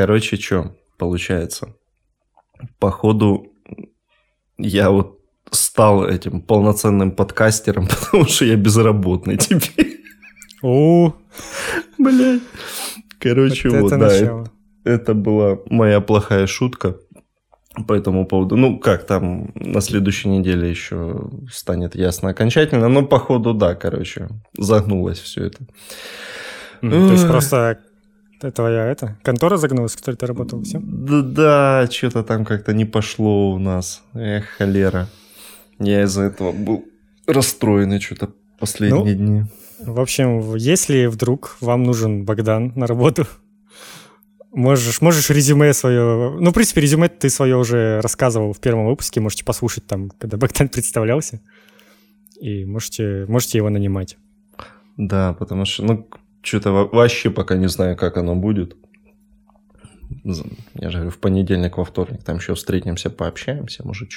Короче, что получается? Походу, я вот стал этим полноценным подкастером, потому что я безработный теперь. О, блядь. Короче, вот, да, это была моя плохая шутка по этому поводу. Ну, как там, на следующей неделе еще станет ясно окончательно, но, походу, да, короче, загнулось все это. То есть просто... Твоя контора загнулась, в которой ты работал, все? Да, что-то там как-то не пошло у нас. Эх, холера. Я из-за этого был расстроенный что-то последние дни. В общем, если вдруг вам нужен Богдан на работу, можешь резюме свое... Ну, в принципе, резюме ты свое уже рассказывал в первом выпуске. Можете послушать там, когда Богдан представлялся. И можете его нанимать. Да, потому что... Что-то вообще пока не знаю, как оно будет. Я же говорю, в понедельник, во вторник там еще встретимся, пообщаемся. Может,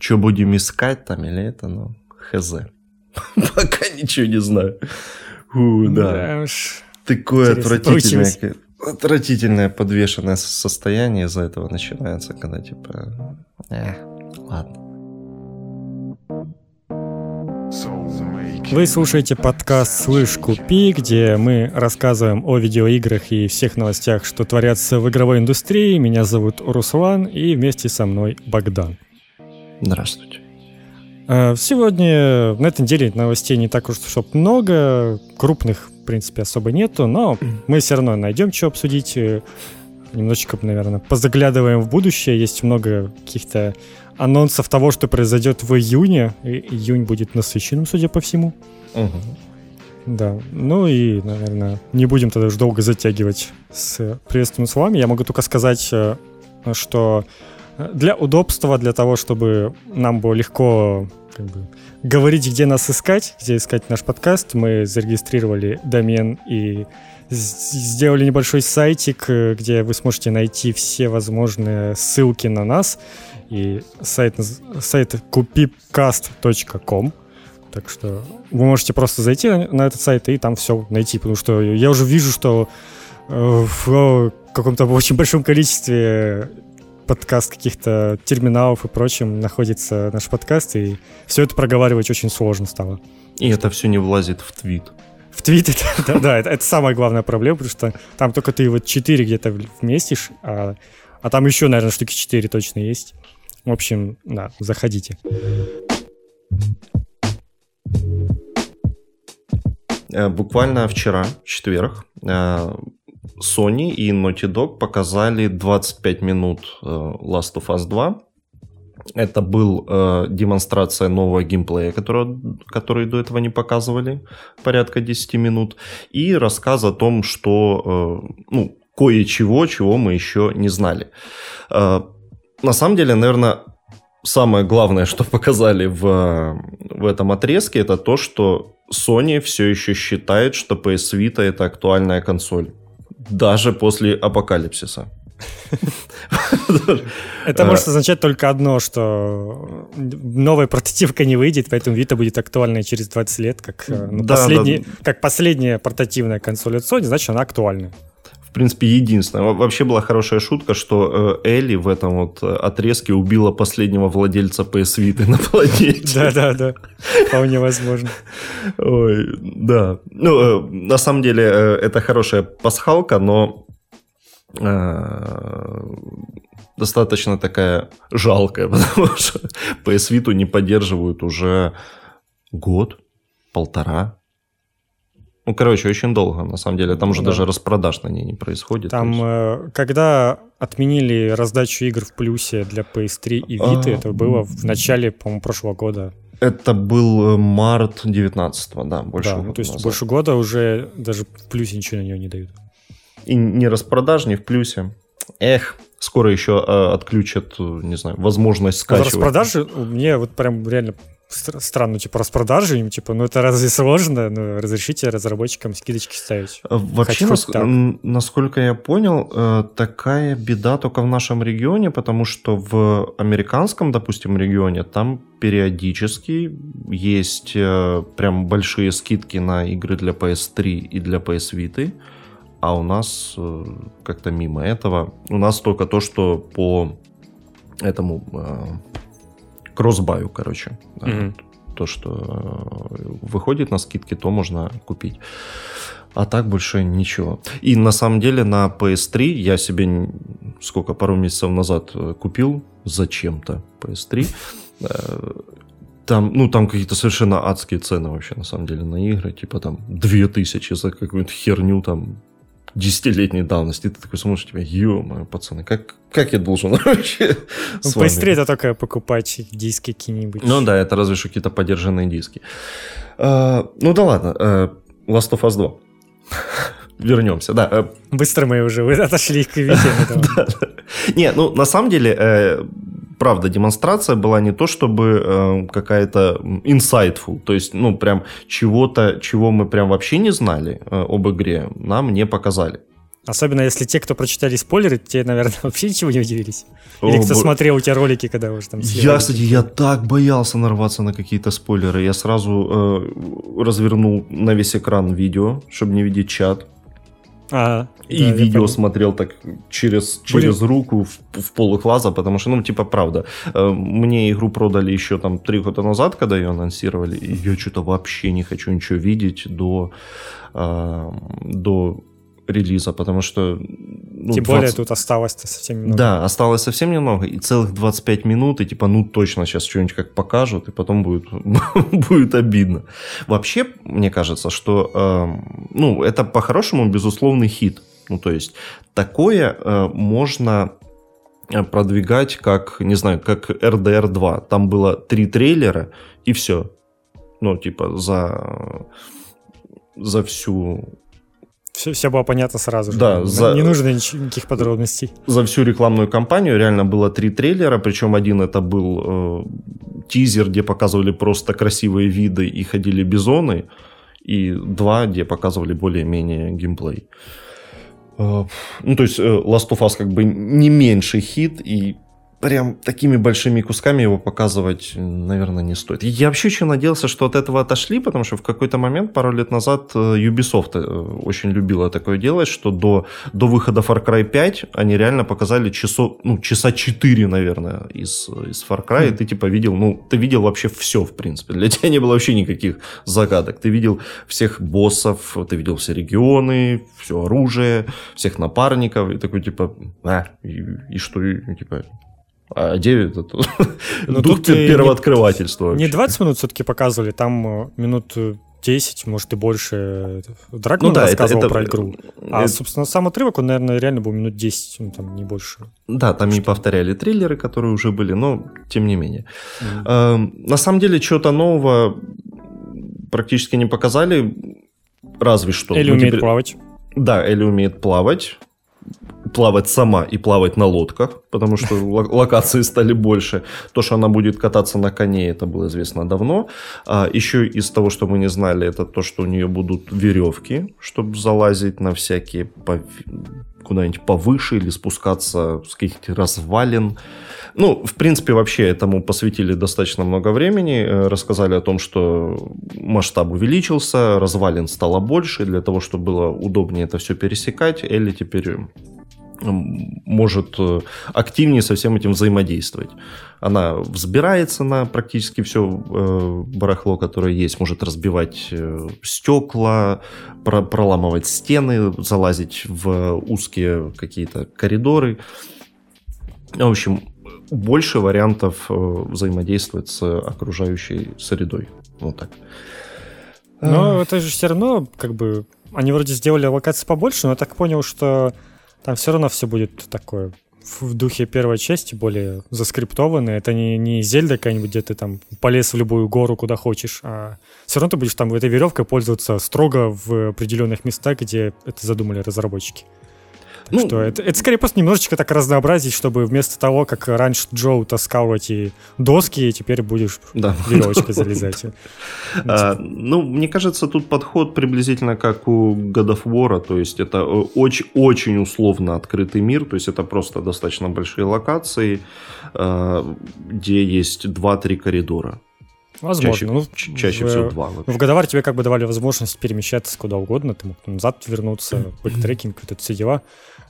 что будем искать там или это, но хз. Пока ничего не знаю. Да. Такое отвратительное подвешенное состояние из-за этого начинается, когда типа... Ладно. Вы слушаете подкаст «Слышь, купи», где мы рассказываем о видеоиграх и всех новостях, что творятся в игровой индустрии. Меня зовут Руслан, и вместе со мной Богдан. Здравствуйте. Сегодня, на этой неделе, новостей не так уж чтобы много, крупных, в принципе, особо нету, но мы все равно найдем, что обсудить. Немножечко, наверное, позаглядываем в будущее. Есть много каких-то анонсов того, что произойдет в июне. Июнь будет насыщенным, судя по всему. Угу. Да. Ну и, наверное, не будем тогда уж долго затягивать с приветственными словами. Я могу только сказать, что для удобства, для того, чтобы нам было легко как бы говорить, где нас искать, где искать наш подкаст, мы зарегистрировали домен и сделали небольшой сайтик, где вы сможете найти все возможные ссылки на нас. И сайт kupipcast.com. Так что вы можете просто зайти на этот сайт и там все найти. Потому что я уже вижу, что в каком-то очень большом количестве подкаст каких-то терминалов и прочим находится наш подкаст. И все это проговаривать очень сложно стало. И это все не влазит в твит. В твите, да, это самая главная проблема, потому что там только ты вот 4 где-то вместишь, а там еще, наверное, штуки 4 точно есть. В общем, да, заходите. Буквально вчера, в четверг, Sony и Naughty Dog показали 25 минут Last of Us 2. Это была демонстрация нового геймплея, который до этого не показывали, порядка 10 минут. И рассказ о том, что кое-чего, чего мы еще не знали. На самом деле, наверное, самое главное, что показали в этом отрезке, это то, что Sony все еще считает, что PS Vita это актуальная консоль. Даже после апокалипсиса. Это может означать только одно, что новая портативка не выйдет, поэтому Vita будет актуальна через 20 лет, как последняя портативная консоль от Sony, значит, она актуальна. В принципе, единственное. Вообще была хорошая шутка, что Элли в этом вот отрезке убила последнего владельца PS Vita на планете. Да-да-да, вполне возможно. Ой, да. Ну, на самом деле, это хорошая пасхалка, но достаточно такая жалкая, потому что PS Vita не поддерживают уже год, полтора. Ну, короче, очень долго, на самом деле. Там уже даже распродаж на ней не происходит. Там, когда отменили раздачу игр в плюсе для PS3 и Vita, это было в начале, по-моему, прошлого года. Это был март 19-го, да, больше года. Да, то есть больше года уже даже в плюсе ничего на нее не дают. И ни распродаж, ни в плюсе. Эх, скоро еще отключат, не знаю, возможность скачивать. Распродажи мне вот прям реально... Странно, типа, распродажи им, типа, ну это разве сложно? Ну, разрешите разработчикам скидочки ставить. Вообще, насколько я понял, такая беда только в нашем регионе, потому что в американском, допустим, регионе там периодически есть прям большие скидки на игры для PS3 и для PS Vita, А у нас как-то мимо этого. У нас только то, что по этому кроссбаю, короче. Mm-hmm. То, что выходит на скидки, то можно купить. А так больше ничего. И на самом деле на PS3 я себе сколько, пару месяцев назад купил зачем-то PS3. Там, ну, там какие-то совершенно адские цены вообще на самом деле на игры. Типа там 2000 за какую-то херню там 10-летней давности. И ты такой смотришь, типа, ё-моё, пацаны, как я должен вообще с вами? PS3 это только покупать диски какие-нибудь. Ну да, это разве что какие-то подержанные диски. Ну да ладно, Last of Us 2. Вернемся, да. Быстро мы уже отошли к видео. Не, ну на самом деле... Правда, демонстрация была не то, чтобы какая-то insightful, то есть, ну, прям чего-то, чего мы прям вообще не знали об игре, нам не показали. Особенно, если те, кто прочитали спойлеры, те, наверное, вообще ничего не удивились. Или кто смотрел у тебя ролики, когда уже там... Я так боялся нарваться на какие-то спойлеры. Я сразу развернул на весь экран видео, чтобы не видеть чат. И да, видео смотрел так через руку в полуглаза, потому что, ну, типа, правда, мне игру продали еще там 3 года назад, когда ее анонсировали, и я что-то вообще не хочу ничего видеть до релиза, потому что... Ну, тем более тут осталось-то совсем немного. Да, осталось совсем немного, и целых 25 минут, и типа, ну, точно сейчас что-нибудь как покажут, и потом будет обидно. Вообще, мне кажется, что, ну, это по-хорошему безусловный хит. Ну, то есть, такое можно продвигать как, не знаю, как RDR 2. Там было 3 трейлера, и все. Ну, типа, за всю... Все было понятно сразу. Да, не нужно никаких подробностей. За всю рекламную кампанию реально было 3 трейлера, причем один это был тизер, где показывали просто красивые виды и ходили бизоны, и 2, где показывали более-менее геймплей. Ну, то есть Last of Us как бы не меньший хит, и прям такими большими кусками его показывать, наверное, не стоит. Я вообще очень надеялся, что от этого отошли, потому что в какой-то момент, пару лет назад, Ubisoft очень любила такое делать, что до выхода Far Cry 5 они реально показали часа 4, наверное, из Far Cry, и ты типа видел, ну, ты видел вообще все, в принципе. Для тебя не было вообще никаких загадок. Ты видел всех боссов, ты видел все регионы, все оружие, всех напарников, и такой типа, и что, и типа... А 9 это дух первооткрывательства. Не 20 минут все-таки показывали, там минут 10, может и больше. Дракон рассказывал про игру. Собственно, сам отрывок, он, наверное, реально был минут 10, ну, там не больше. Да, там не повторяли трейлеры, которые уже были, но тем не менее. На самом деле, чего-то нового практически не показали, разве что. Элли умеет плавать. Да, Элли умеет плавать. Плавать сама и плавать на лодках, потому что локации стали больше. То, что она будет кататься на коне, это было известно давно. Еще из того, что мы не знали, это то, что у нее будут веревки, чтобы залазить на всякие куда-нибудь повыше или спускаться с каких-то развалин. Ну, в принципе, вообще этому посвятили достаточно много времени. Рассказали о том, что масштаб увеличился, развалин стало больше. Для того, чтобы было удобнее это все пересекать, Элли теперь может активнее со всем этим взаимодействовать. Она взбирается на практически все барахло, которое есть. Может разбивать стекла, проламывать стены, залазить в узкие какие-то коридоры. В общем, больше вариантов взаимодействовать с окружающей средой. Вот так. Но это же все равно, как бы, они вроде сделали локации побольше, но я так понял, что там все равно все будет такое в духе первой части, более заскриптованное. Это не Зельда какая-нибудь, где ты там полез в любую гору, куда хочешь, а все равно ты будешь там этой веревкой пользоваться строго в определенных местах, где это задумали разработчики. Так что это скорее просто немножечко так разнообразить, чтобы вместо того, как раньше Джоу таскал эти доски, теперь будешь веревочкой залезать. Ну, мне кажется, тут подход приблизительно как у God of War, то есть это очень условно открытый мир, то есть это просто достаточно большие локации, где есть 2-3 коридора. Возможно. Чаще всего два. В God of War тебе как бы давали возможность перемещаться куда угодно, ты мог назад вернуться, бэктрекинг, вот это все дела.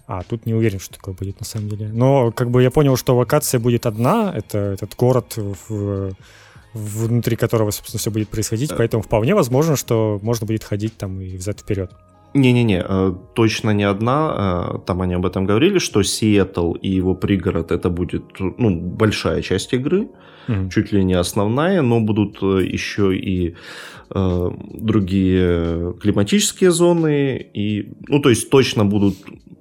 А тут не уверен, что такое будет на самом деле. Но как бы я понял, что локация будет одна, это этот город, внутри которого, собственно, все будет происходить, поэтому вполне возможно, что можно будет ходить там и взад-вперед. Не-не-не, точно не одна, там они об этом говорили, что Сиэтл и его пригород, это будет, ну, большая часть игры, чуть ли не основная, но будут еще и другие климатические зоны, и, ну, то есть точно будут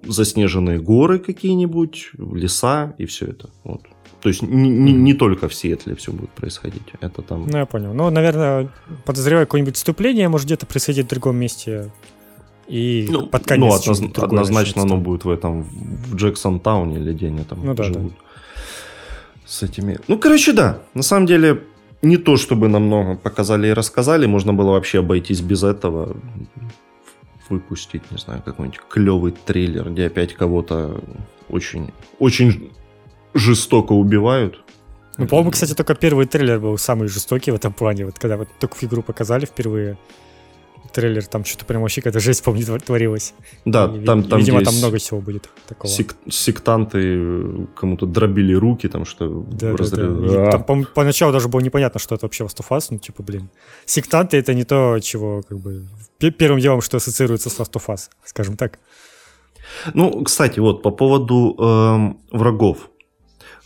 заснеженные горы какие-нибудь, леса и все это, вот. То есть не только в Сиэтле все будет происходить. Это там... Ну, я понял. Ну, наверное, подозреваю, какое-нибудь вступление может где-то происходить в другом месте. И ну, под конец. Ну, однозначно оно будет в этом, в Джексон-тауне или где они там живут. Да. С этими... Ну, короче, да. На самом деле, не то, чтобы нам много показали и рассказали. Можно было вообще обойтись без этого. Выпустить, не знаю, какой-нибудь клевый трейлер, где опять кого-то очень... очень... жестоко убивают. Ну, по-моему, кстати, только первый трейлер был самый жестокий в этом плане. Вот когда вот такую игру показали впервые, трейлер, там что-то прям вообще какая-то жесть, помню, творилась. Да, и, там видимо, там много всего будет такого. Сектанты кому-то дробили руки, там что... Да, да. Там поначалу даже было непонятно, что это вообще Last of Us, ну, типа, блин. Сектанты — это не то, чего, как бы, первым делом, что ассоциируется с Last of Us, скажем так. Ну, кстати, вот, по поводу врагов.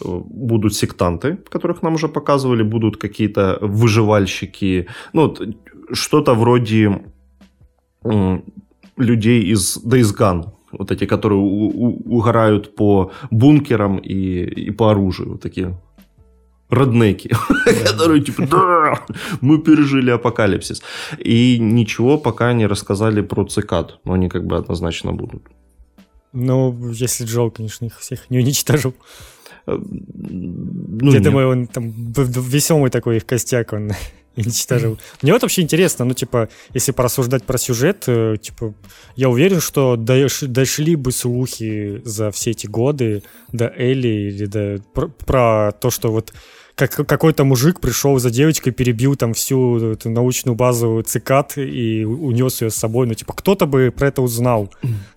Будут сектанты, которых нам уже показывали, будут какие-то выживальщики, ну, вот, что-то вроде людей из Days Gone, вот эти, которые угорают по бункерам и по оружию, вот такие роднеки, которые типа, да, мы пережили апокалипсис, и ничего пока не рассказали про цикад, но они как бы однозначно будут. Ну, если Джоэл, конечно, их всех не уничтожил. Ну, я думаю, он там весёлый такой их костяк, он уничтожил. Мне вот вообще интересно, ну, типа, если порассуждать про сюжет, типа, я уверен, что дошли бы слухи за все эти годы до Элли или про то, что вот как какой-то мужик пришел за девочкой, перебил там всю эту научную базу цикад и унес ее с собой. Ну, типа, кто-то бы про это узнал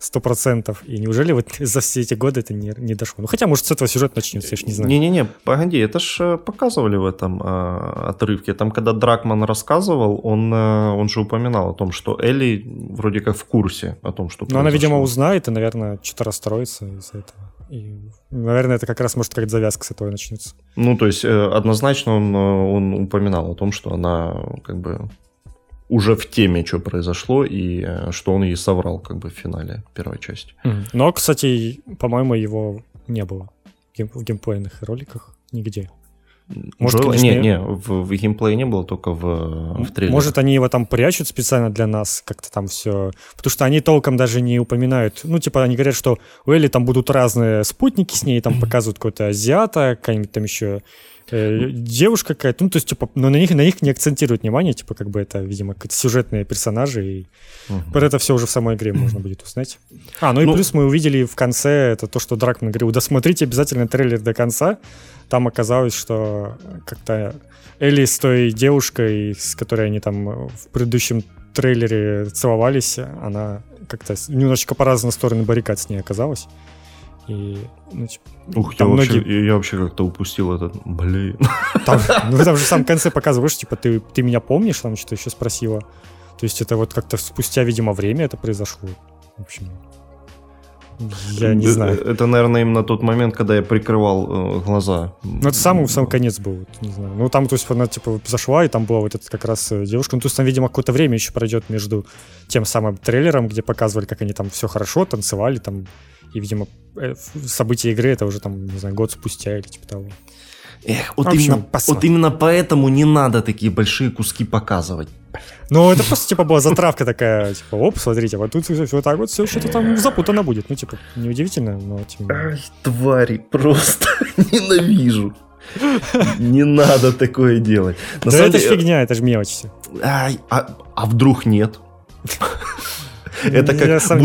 100%. И неужели вот за все эти годы это не дошло? Ну, хотя, может, с этого сюжет начнется, я ж не знаю. Не-не-не, погоди, это ж показывали в этом отрывке. Там, когда Дракман рассказывал, он же упоминал о том, что Элли вроде как в курсе о том, что произошло. Ну, она, видимо, узнает и, наверное, что-то расстроится из-за этого. И, наверное, это как раз может какая-то завязка с этого начнется. Ну, то есть, однозначно он упоминал о том, что она как бы уже в теме, что произошло, и что он ей соврал как бы в финале первой части. Но, кстати, по-моему, его не было в геймплейных роликах нигде. Может, конечно, не, в геймплее не было, только в трейлере. Может, они его там прячут специально для нас, как-то там все. Потому что они толком даже не упоминают. Ну, типа, они говорят, что у Элли там будут разные спутники с ней, там показывают какого-то азиата, какая-нибудь там еще девушка какая-то. Ну, то есть, типа, но на них не акцентируют внимание, типа, как бы это, видимо, какие-то сюжетные персонажи. И вот это все уже в самой игре можно будет узнать. Ну и плюс мы увидели в конце это то, что Дракман говорил: досмотрите обязательно трейлер до конца. Там оказалось, что как-то Элли с той девушкой, с которой они там в предыдущем трейлере целовались, она как-то немножечко по разной стороне баррикад с ней оказалась. И, ну, типа, я вообще как-то упустил этот, блин. Там же в самом конце показываешь, типа, ты меня помнишь, там что-то еще спросила. То есть это вот как-то спустя, видимо, время это произошло. В общем... Я не знаю. Это, наверное, именно тот момент, когда я прикрывал глаза. Ну, это сам конец был, не знаю. Ну, там, то есть, она, типа, зашла, и там была вот эта как раз девушка. Ну, то есть, там, видимо, какое-то время еще пройдет между тем самым трейлером, где показывали, как они там все хорошо танцевали, там, и, видимо, события игры, это уже, там, не знаю, год спустя или типа того. Эх, вот именно поэтому не надо такие большие куски показывать. Ну, это просто, типа, была затравка такая, типа, оп, смотрите, вот тут все так вот, все что-то там запутано будет. Ну, типа, неудивительно, но... Ай, твари, просто ненавижу. Не надо такое делать. Да это ж фигня, это ж мелочь все. А вдруг нет? Это как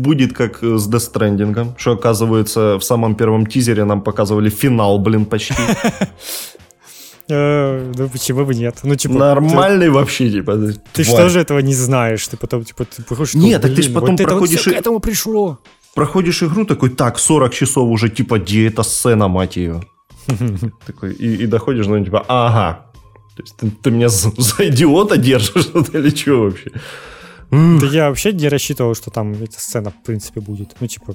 будет как с Death Stranding, что, оказывается, в самом первом тизере нам показывали финал, блин, почти. ну почему бы нет? Ну, типа, нормальный ты, вообще, типа. Ты что же этого не знаешь? Ты потом, типа, ты похож, что, нет, блин, так ты же потом вот проходишь... Вот и... к этому пришло. Проходишь игру, такой, так, 40 часов уже, типа, где эта сцена, мать ее? Такой, и доходишь, ну, типа, ага. То есть ты меня за идиота держишь, или что вообще? Да я вообще не рассчитывал, что там эта сцена, в принципе, будет. Ну, типа,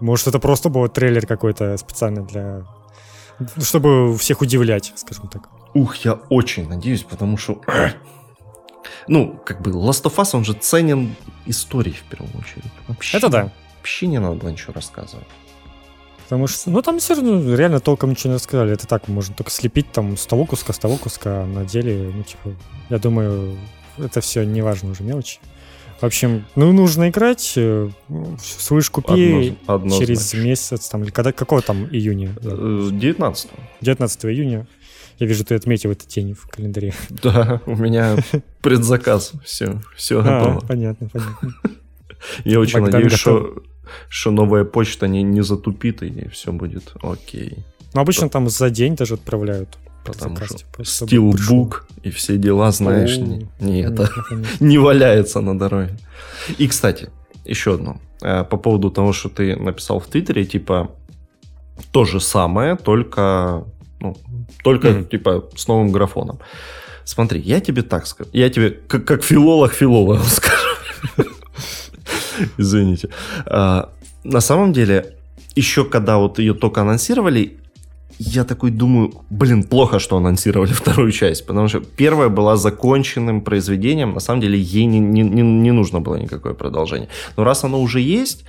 может, это просто был трейлер какой-то специально для... Чтобы всех удивлять, скажем так. Ух, я очень надеюсь, потому что... Ну, как бы, Last of Us, он же ценен историей, в первую очередь. Вообще, это да. Вообще не надо было ничего рассказывать. Потому что, ну, там все равно реально толком ничего не рассказали. Это так, можно только слепить там с того куска, на деле, ну, типа, я думаю, это все не важно уже, мелочи. В общем, ну, нужно играть, слышь, купи через месяц, там, или когда, какого там июня? 19-го. 19 июня. Я вижу, ты отметил этот день в календаре. Да, у меня предзаказ, все готово. Понятно. Я очень надеюсь, что новая почта не затупит, и все будет окей. Ну, обычно там за день даже отправляют. Потому что стилбук и все дела, знаешь, не валяется на дороге. И, кстати, еще одно. По поводу того, что ты написал в Твиттере, типа, то же самое, только типа, с новым графоном. Смотри, я тебе так скажу. Я тебе, как филолог скажу. Извините. На самом деле, еще когда вот ее только анонсировали, я такой думаю, блин, плохо, что анонсировали вторую часть, потому что первая была законченным произведением, на самом деле ей не нужно было никакое продолжение. Но раз оно уже есть,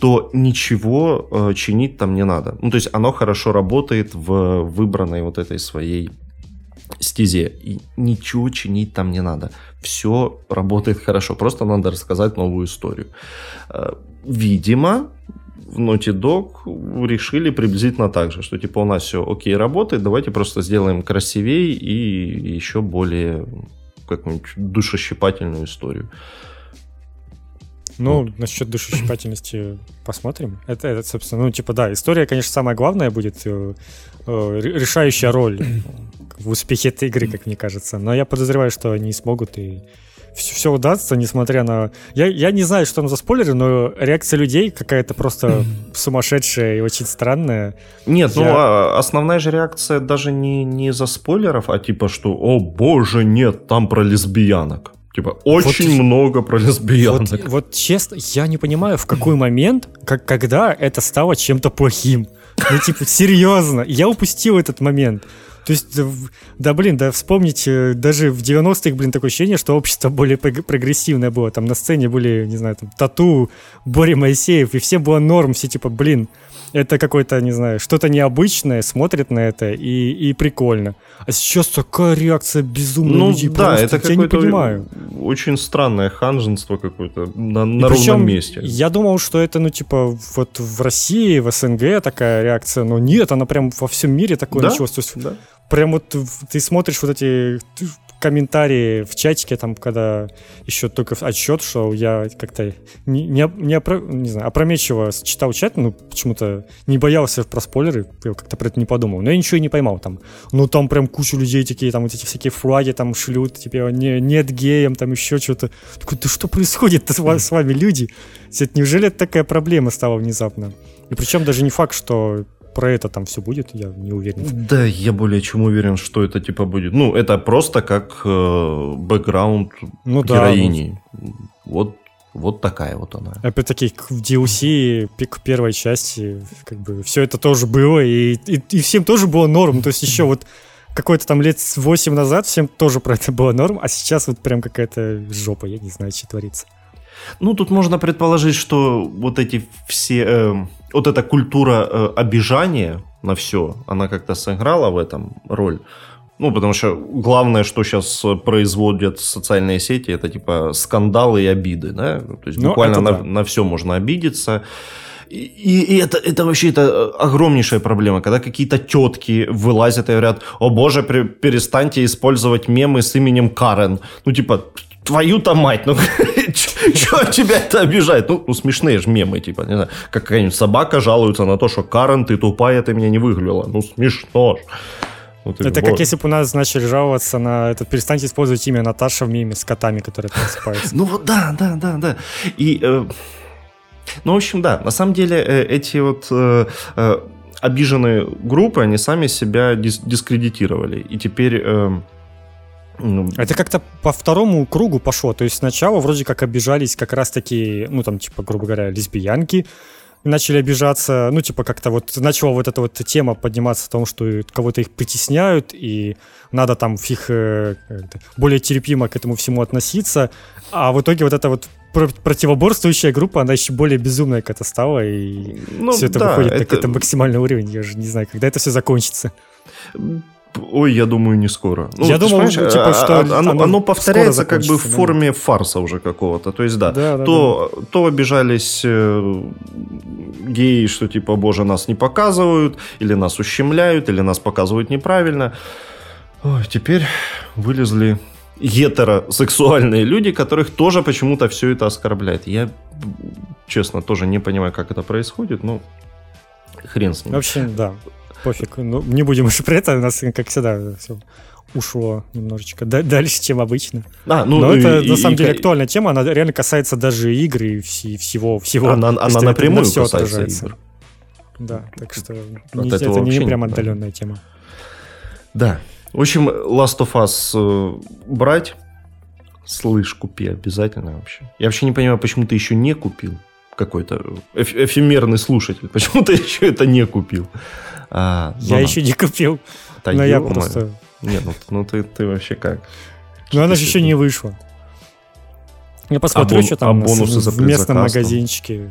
то ничего чинить там не надо. Ну, то есть оно хорошо работает в выбранной вот этой своей стезе, и ничего чинить там не надо. Все работает хорошо, просто надо рассказать новую историю. Видимо, в Naughty Dog решили приблизительно так же, что типа у нас все окей работает, давайте просто сделаем красивее и еще более какую-нибудь душещипательную историю. Ну, вот. Насчет душещипательности посмотрим. Это, собственно, ну, типа, да, история, конечно, самая главная будет, решающая роль в успехе этой игры, как мне кажется. Но я подозреваю, что они смогут и... Все удастся, несмотря на... Я не знаю, что там за спойлеры, но реакция людей какая-то просто сумасшедшая и очень странная. Нет, основная же реакция даже не за спойлеров, а типа, что, о боже, нет, там про лесбиянок. Типа, очень много про лесбиянок. Вот честно, я не понимаю, в какой момент, когда это стало чем-то плохим. Ну, типа, серьезно, я упустил этот момент. То есть, да, блин, да вспомните, даже в 90-х, блин, такое ощущение, что общество более прогрессивное было. Там на сцене были, не знаю, там Тату, Боря Моисеев, и всем было норм. Все типа, блин, это какое-то, не знаю, что-то необычное, смотрят на это и прикольно. А сейчас такая реакция безумная. Ну людей, да, просто, это какое-то я не понимаю. Очень странное ханженство какое-то на ровном месте. Я думал, что это, ну типа, вот в России, в СНГ такая реакция, но нет, она прям во всем мире такое началось. То есть, да? Прям вот ты смотришь вот эти комментарии в чатике, там, когда еще только отсчет шел, я как-то не знаю, опрометчиво читал чат, ну, почему-то не боялся про спойлеры, как-то про это не подумал, но я ничего и не поймал там. Ну, там прям кучу людей такие, там, вот эти всякие флаги там шлют, типа, нет геям, там, еще что-то. Такой, да что происходит с вами, люди? Неужели это такая проблема стала внезапно? И причем даже не факт, что про это там все будет, я не уверен. Да, я более чем уверен, что это типа будет. Ну, это просто как бэкграунд героини. Да, вот такая вот она. Опять-таки, в DLC, к первой части, как бы, все это тоже было, и всем тоже было норм. То есть еще вот какое-то там лет 8 назад всем тоже про это было норм, а сейчас вот прям какая-то жопа, я не знаю, что творится. Ну, тут можно предположить, что вот эти все... вот эта культура обижания на все, она как-то сыграла в этом роль. Ну, потому что главное, что сейчас производят социальные сети, это типа скандалы и обиды, да? То есть буквально на все можно обидеться. И это вообще это огромнейшая проблема, когда какие-то тетки вылазят и говорят, о боже, перестаньте использовать мемы с именем Карен. Ну, типа, твою-то мать, ну... Чего тебя это обижает? Ну, смешные же мемы, типа, не знаю, как какая-нибудь собака жалуется на то, что Карен, ты тупая, ты меня не выгуляла. Ну, смешно ж. Ну, это как если бы у нас начали жаловаться на этот, перестаньте использовать имя Наташа в миме с котами, которые просыпаются. Ну вот да. И, ну в общем, да, на самом деле эти вот обиженные группы, они сами себя дискредитировали. И теперь... Это как-то по второму кругу пошло. То есть сначала вроде как обижались как раз-таки, ну там типа, грубо говоря, лесбиянки. Начали обижаться, ну, типа, как-то вот начала вот эта вот тема подниматься о том, что кого-то их притесняют, и надо там в их более терпимо к этому всему относиться. А в итоге вот эта вот противоборствующая группа, она еще более безумная как-то стала, и ну, все это да, выходит на какой-то максимальный уровень. Я же не знаю, когда это все закончится. Ой, я думаю, не скоро. Ну, я думаю, типа, что оно повторяется как бы в форме фарса уже какого-то. То есть, да. То обижались геи, что типа, боже, нас не показывают, или нас ущемляют, или нас показывают неправильно. Ой, теперь вылезли гетеросексуальные люди, которых тоже почему-то все это оскорбляет. Я, честно, тоже не понимаю, как это происходит, но хрен с ним. В общем, да. Пофиг, ну, не будем уж про это, у нас, как всегда, все ушло немножечко дальше, чем обычно. Но это, на самом деле, актуальная тема, она реально касается даже игр и всего. Она напрямую все касается игр. Да, так что это не прям отдаленная тема. Да, в общем, Last of Us брать, слышь, купи обязательно вообще. Я вообще не понимаю, почему ты еще не купил, какой-то эфемерный слушатель, почему ты еще это не купил. Я еще не купил. Но я просто... Нет, ну ты вообще как? Ну она же еще не вышла. Я посмотрю, что там в местном магазинчике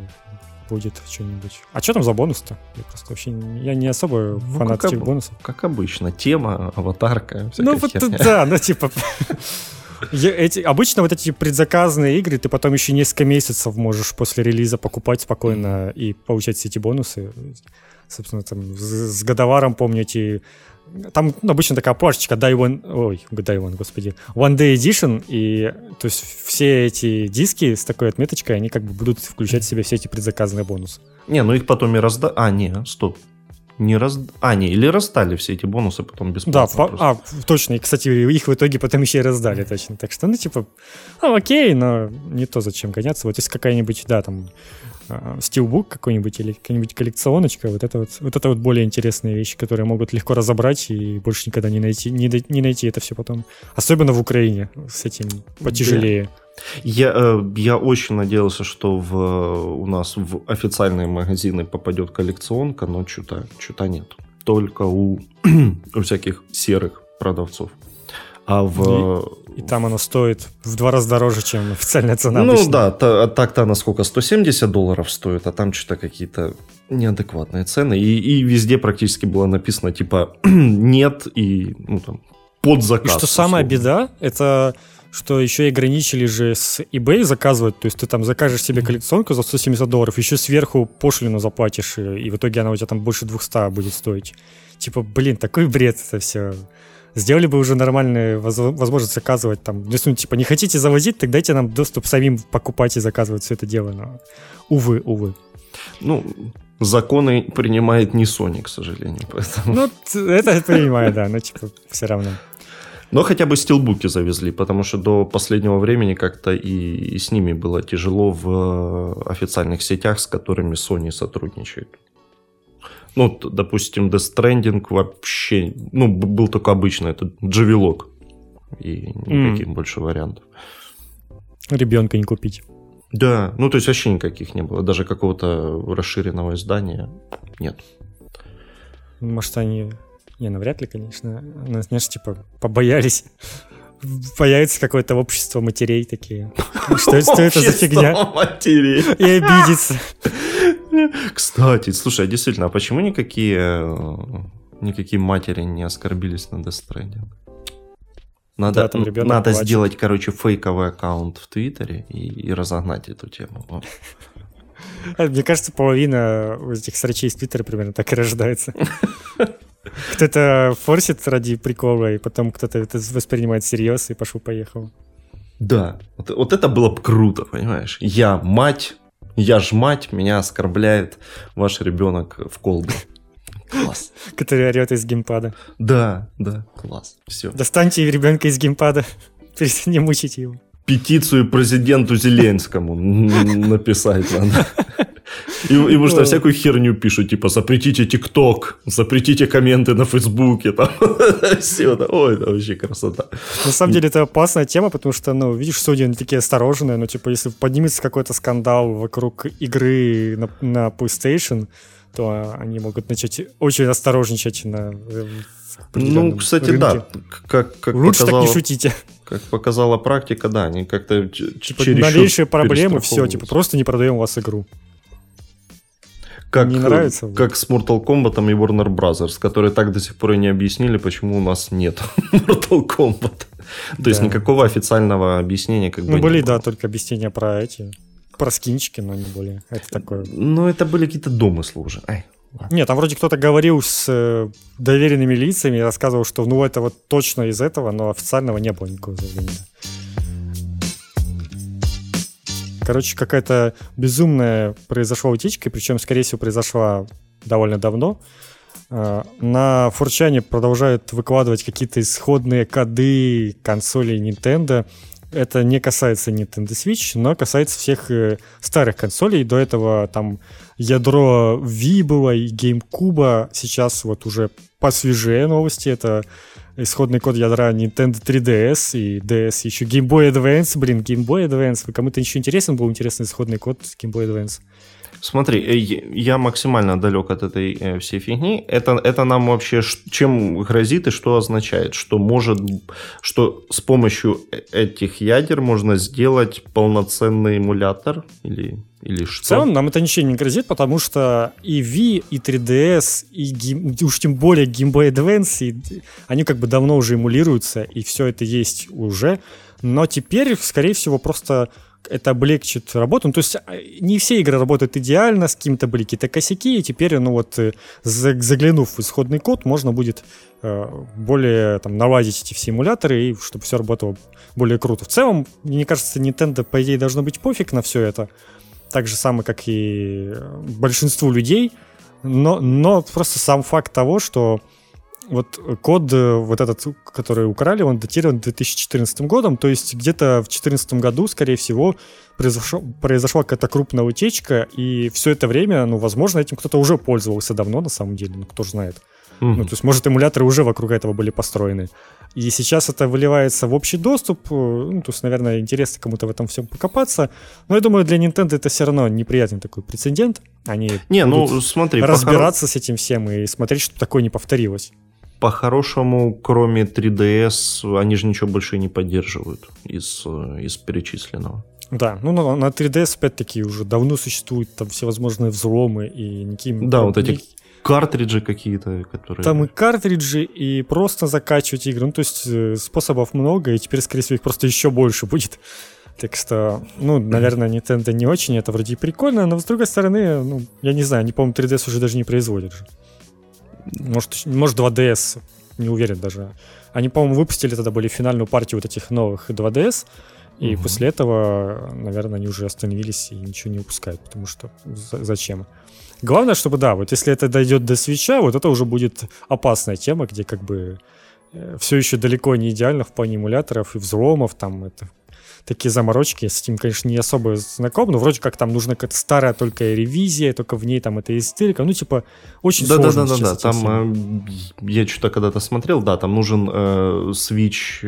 будет что-нибудь. А что там за бонус-то? Я просто вообще не особо фанат этих бонусов. Как обычно, тема, аватарка, всякая херня. Да, типа... Обычно вот эти предзаказные игры ты потом еще несколько месяцев можешь после релиза покупать спокойно и получать все эти бонусы. Собственно, там с годоваром, помню, эти... Там обычно такая плашечка One Day Edition, и то есть все эти диски с такой отметочкой, они как бы будут включать в себя все эти предзаказные бонусы. Не, ну их потом и раздали... Или раздали все эти бонусы потом бесплатно. Да, точно, и, кстати, их в итоге потом еще и раздали, точно. Так что, ну, типа, окей, но не то, зачем гоняться. Вот если какая-нибудь, да, там, стилбук какой-нибудь или какая-нибудь коллекционочка, вот это вот более интересные вещи, которые могут легко разобрать и больше никогда не найти это все потом. Особенно в Украине с этим потяжелее. Да. Я очень надеялся, что у нас в официальные магазины попадет коллекционка, но что-то нет. Только у всяких серых продавцов. А и там она стоит в 2 раза дороже, чем официальная цена обычная. Ну да, так-то она сколько? $170 стоит, а там что-то какие-то неадекватные цены. И везде практически было написано, типа, нет и ну, там, под заказ. И что самая беда, это... Что еще и ограничили же с eBay заказывать. То есть ты там закажешь себе коллекционку за $170, еще сверху пошлину заплатишь, и в итоге она у тебя там больше 200 будет стоить. Типа, блин, такой бред это все. Сделали бы уже нормальную возможность заказывать там. Если, ну, типа, не хотите завозить, так дайте нам доступ самим покупать и заказывать все это дело. Но, увы. Ну, законы принимает не Sony, к сожалению, поэтому... Ну, это принимаю, да, но типа все равно. Но хотя бы стилбуки завезли, потому что до последнего времени как-то и с ними было тяжело в официальных сетях, с которыми Sony сотрудничает. Ну, допустим, Death Stranding вообще... Ну, был только обычный, это джавелок. И никаких больше вариантов. Ребенка не купить. Да, ну то есть вообще никаких не было. Даже какого-то расширенного издания нет. Может, они... Не, навряд ли, конечно. Ну, знаешь, типа, побоялись. Появится какое-то общество матерей такие. Что это за фигня? Матерей. И обидится. Кстати, слушай, действительно, а почему никакие матери не оскорбились на Death Stranding? Надо сделать, короче, фейковый аккаунт в Твиттере и разогнать эту тему. Мне кажется, половина этих срачей из Твиттера примерно так и рождается. Кто-то форсит ради прикола, и потом кто-то это воспринимает всерьез и пошел-поехал. Да, вот это было бы круто, понимаешь? Я ж мать, меня оскорбляет ваш ребенок в колбе. Класс. Который орет из геймпада. Да, да. Класс. Все. Достаньте ребенка из геймпада. Не мучите его. Петицию президенту Зеленскому написать надо. И потому что всякую херню пишут, типа, запретите ТикТок, запретите комменты на Фейсбуке, там, все, да, ой, это вообще красота. На самом деле, это опасная тема, потому что, ну, видишь, судьи, они такие осторожные, но, типа, если поднимется какой-то скандал вокруг игры на PlayStation, то они могут начать очень осторожничать на... Ну, кстати, рынке. Да. Как лучше показала, так не шутите. Как показала практика, да, они как-то типа, малейшие проблемы, все, типа, просто не продаем у вас игру. Как, не нравится, как с Mortal Kombat и Warner Brothers, которые так до сих пор и не объяснили, почему у нас нет Mortal Kombat. То есть, никакого официального объяснения как бы не было. Ну, были, да, только объяснения про скинчики, но не более. Это такое. Ну, это были какие-то домыслы уже. Нет, там вроде кто-то говорил с доверенными лицами и рассказывал, что ну это вот точно из этого, но официального не было никакого заявления. Короче, какая-то безумная произошла утечка, причем, скорее всего, произошла довольно давно. На 4chane продолжают выкладывать какие-то исходные коды консолей Nintendo. Это не касается Nintendo Switch, но касается всех старых консолей. До этого там ядро Wii было и GameCube. Сейчас вот уже посвежее новости. Это исходный код ядра Nintendo 3DS и DS. Еще Game Boy Advance. Блин, Game Boy Advance. Кому-то еще интересен был интересный исходный код Game Boy Advance? Смотри, я максимально далек от этой всей фигни. Это нам вообще чем грозит и что означает? Что с помощью этих ядер можно сделать полноценный эмулятор или что? В целом нам это ничего не грозит, потому что и Wii, и 3DS, и уж тем более Game Boy Advance, они как бы давно уже эмулируются, и все это есть уже. Но теперь, скорее всего, просто... это облегчит работу. Ну, то есть не все игры работают идеально, с какими-то были какие-то косяки, и теперь, ну вот, заглянув в исходный код, можно будет более там наладить эти все эмуляторы, и чтобы все работало более круто. В целом, мне кажется, Nintendo, по идее, должно быть пофиг на все это, так же самое, как и большинству людей, но просто сам факт того, что вот код вот этот, который украли, он датирован 2014 годом, то есть где-то в 2014 году, скорее всего, произошла какая-то крупная утечка, и все это время, ну, возможно, этим кто-то уже пользовался давно, на самом деле, ну, кто же знает. Mm-hmm. Ну, то есть, может, эмуляторы уже вокруг этого были построены. И сейчас это выливается в общий доступ, ну, то есть, наверное, интересно кому-то в этом всем покопаться, но я думаю, для Nintendo это все равно неприятный такой прецедент, они разбираться с этим всем и смотреть, что такое не повторилось. По-хорошему, кроме 3DS, они же ничего больше не поддерживают из перечисленного. Да, ну на 3DS опять-таки уже давно существуют там всевозможные взломы и никакие... Да, вот эти картриджи какие-то, которые... Там и картриджи, и просто закачивать игры. Ну, то есть способов много, и теперь, скорее всего, их просто еще больше будет. Так что, ну, наверное, Nintendo не очень, это вроде и прикольно, но с другой стороны, ну, я не знаю, они, по-моему, 3DS уже даже не производят же. Может 2DS, не уверен даже. Они, по-моему, выпустили тогда были финальную партию вот этих новых 2DS, и после этого, наверное, они уже остановились и ничего не выпускают, потому что зачем? Главное, чтобы, да, вот если это дойдет до Switch'а, вот это уже будет опасная тема, где как бы все еще далеко не идеально в плане эмуляторов и взломов, там это такие заморочки, я с этим, конечно, не особо знаком, но вроде как там нужна какая-то старая только ревизия, только в ней там эта истерика, ну типа очень сложно. Да-да-да, там я что-то когда-то смотрел, да, там нужен Switch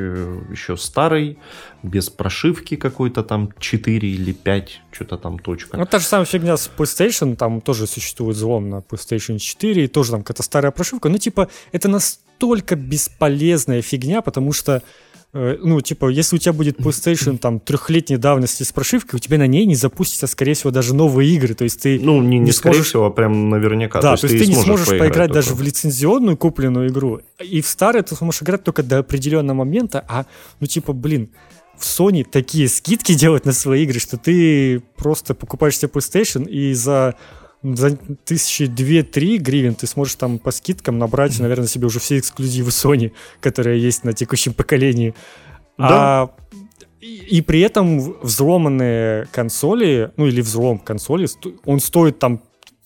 еще старый, без прошивки какой-то там 4 или 5, что-то там точка. Ну та же самая фигня с PlayStation, там тоже существует взлом на PlayStation 4, и тоже там какая-то старая прошивка, ну типа это настолько бесполезная фигня, потому что ну, типа, если у тебя будет PlayStation там 3-летней давности с прошивкой, у тебя на ней не запустятся, скорее всего, даже новые игры. То есть ты ну, не скорее сможешь... всего, а прям наверняка. Да, то есть ты не сможешь поиграть даже в лицензионную купленную игру. И в старые ты сможешь играть только до определенного момента. А, ну, типа, блин, в Sony такие скидки делают на свои игры, что ты просто покупаешь себе PlayStation и за 1200-3 гривен ты сможешь там по скидкам набрать, наверное, себе уже все эксклюзивы Sony, которые есть на текущем поколении. Да. И при этом взломанные консоли, ну или взлом консоли, он стоит там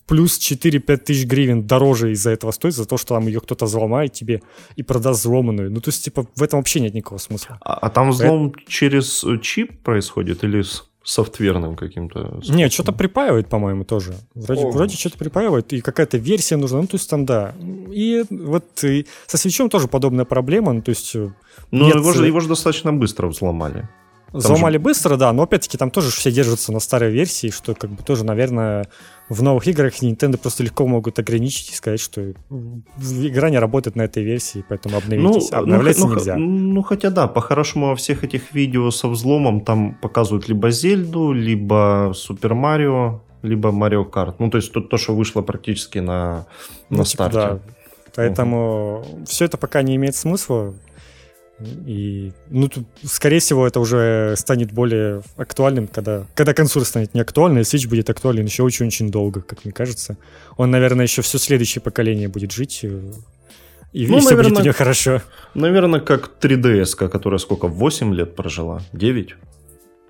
плюс 4-5 тысяч гривен дороже из-за этого стоит, за то, что там ее кто-то взломает тебе и продаст взломанную. Ну, то есть, типа, в этом вообще нет никакого смысла. А там взлом через чип происходит или с софтверным каким-то? Нет, что-то припаивает, по-моему, тоже. Вроде что-то припаивает, и какая-то версия нужна. Ну, то есть, там, да. И вот и со свечом тоже подобная проблема. Ну, то есть... Ну, его же достаточно быстро взломали. Взломали быстро, да, но опять-таки там тоже все держатся на старой версии, что как бы тоже, наверное, в новых играх Nintendo просто легко могут ограничить и сказать, что игра не работает на этой версии, поэтому обновитесь. Обновляться нельзя. Ну, хотя да, по-хорошему во всех этих видео со взломом там показывают либо Зельду, либо Супер Марио, либо Марио Карт. Ну, то есть то, что вышло практически на старте. Да. Поэтому все это пока не имеет смысла. И, ну, тут, скорее всего, это уже станет более актуальным, когда консоль станет неактуальной, и Switch будет актуален еще очень-очень долго, как мне кажется. Он, наверное, еще все следующее поколение будет жить, и все будет у него хорошо. Наверное, как 3DS, которая сколько, 8 лет прожила? 9?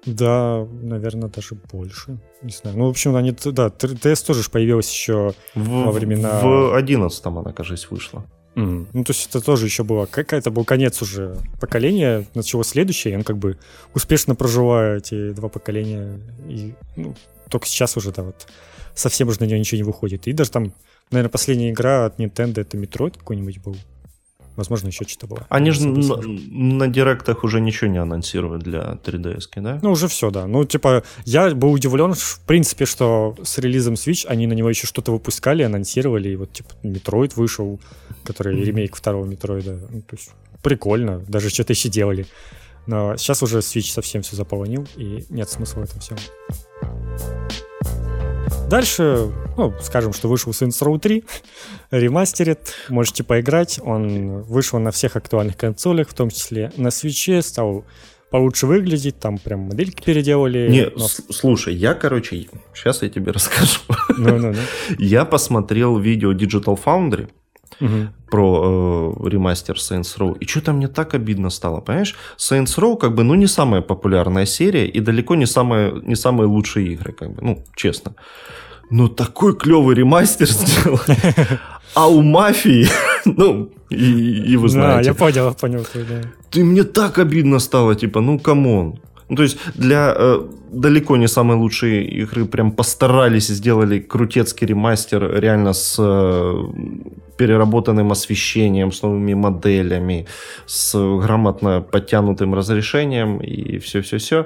Да, наверное, даже больше. Не знаю. Ну, в общем, они, да, 3DS тоже появилась еще во времена... В 11-м она, кажется, вышла. Mm-hmm. Ну, то есть это тоже еще было, это был конец уже поколения, начало следующее, и он как бы успешно прожила эти два поколения, и ну, только сейчас уже, да, вот, совсем уже на нее ничего не выходит. И даже там, наверное, последняя игра от Nintendo, это Metroid какой-нибудь был, возможно, еще что-то было. Они же на директах уже ничего не анонсировали для 3DS-ки, да? Ну, уже все, да. Ну, типа, я был удивлен, в принципе, что с релизом Switch они на него еще что-то выпускали, анонсировали, и вот, типа, Metroid вышел, который ремейк второго Metroid. Ну, то есть, прикольно, даже что-то еще делали. Но сейчас уже Switch совсем все заполонил, и нет смысла в этом всем. Дальше, ну, скажем, что вышел Saints Row 3, ремастерит, можете поиграть, он вышел на всех актуальных консолях, в том числе на Switch, стал получше выглядеть, там прям модельки переделали. Не, но... слушай, сейчас я тебе расскажу. Ну. Я посмотрел видео Digital Foundry про ремастер Saints Row, и что-то мне так обидно стало, понимаешь? Saints Row, как бы, ну, не самая популярная серия, и далеко не самые лучшие игры, как бы, ну, честно. Но такой клевый ремастер сделал. А у Мафии, ну, и вы знаете. Да, я понял. Ты мне так обидно стало, типа, ну, камон. Ну, то есть, для далеко не самой лучшей игры прям постарались и сделали крутецкий ремастер реально с переработанным освещением, с новыми моделями, с грамотно подтянутым разрешением и все-все-все.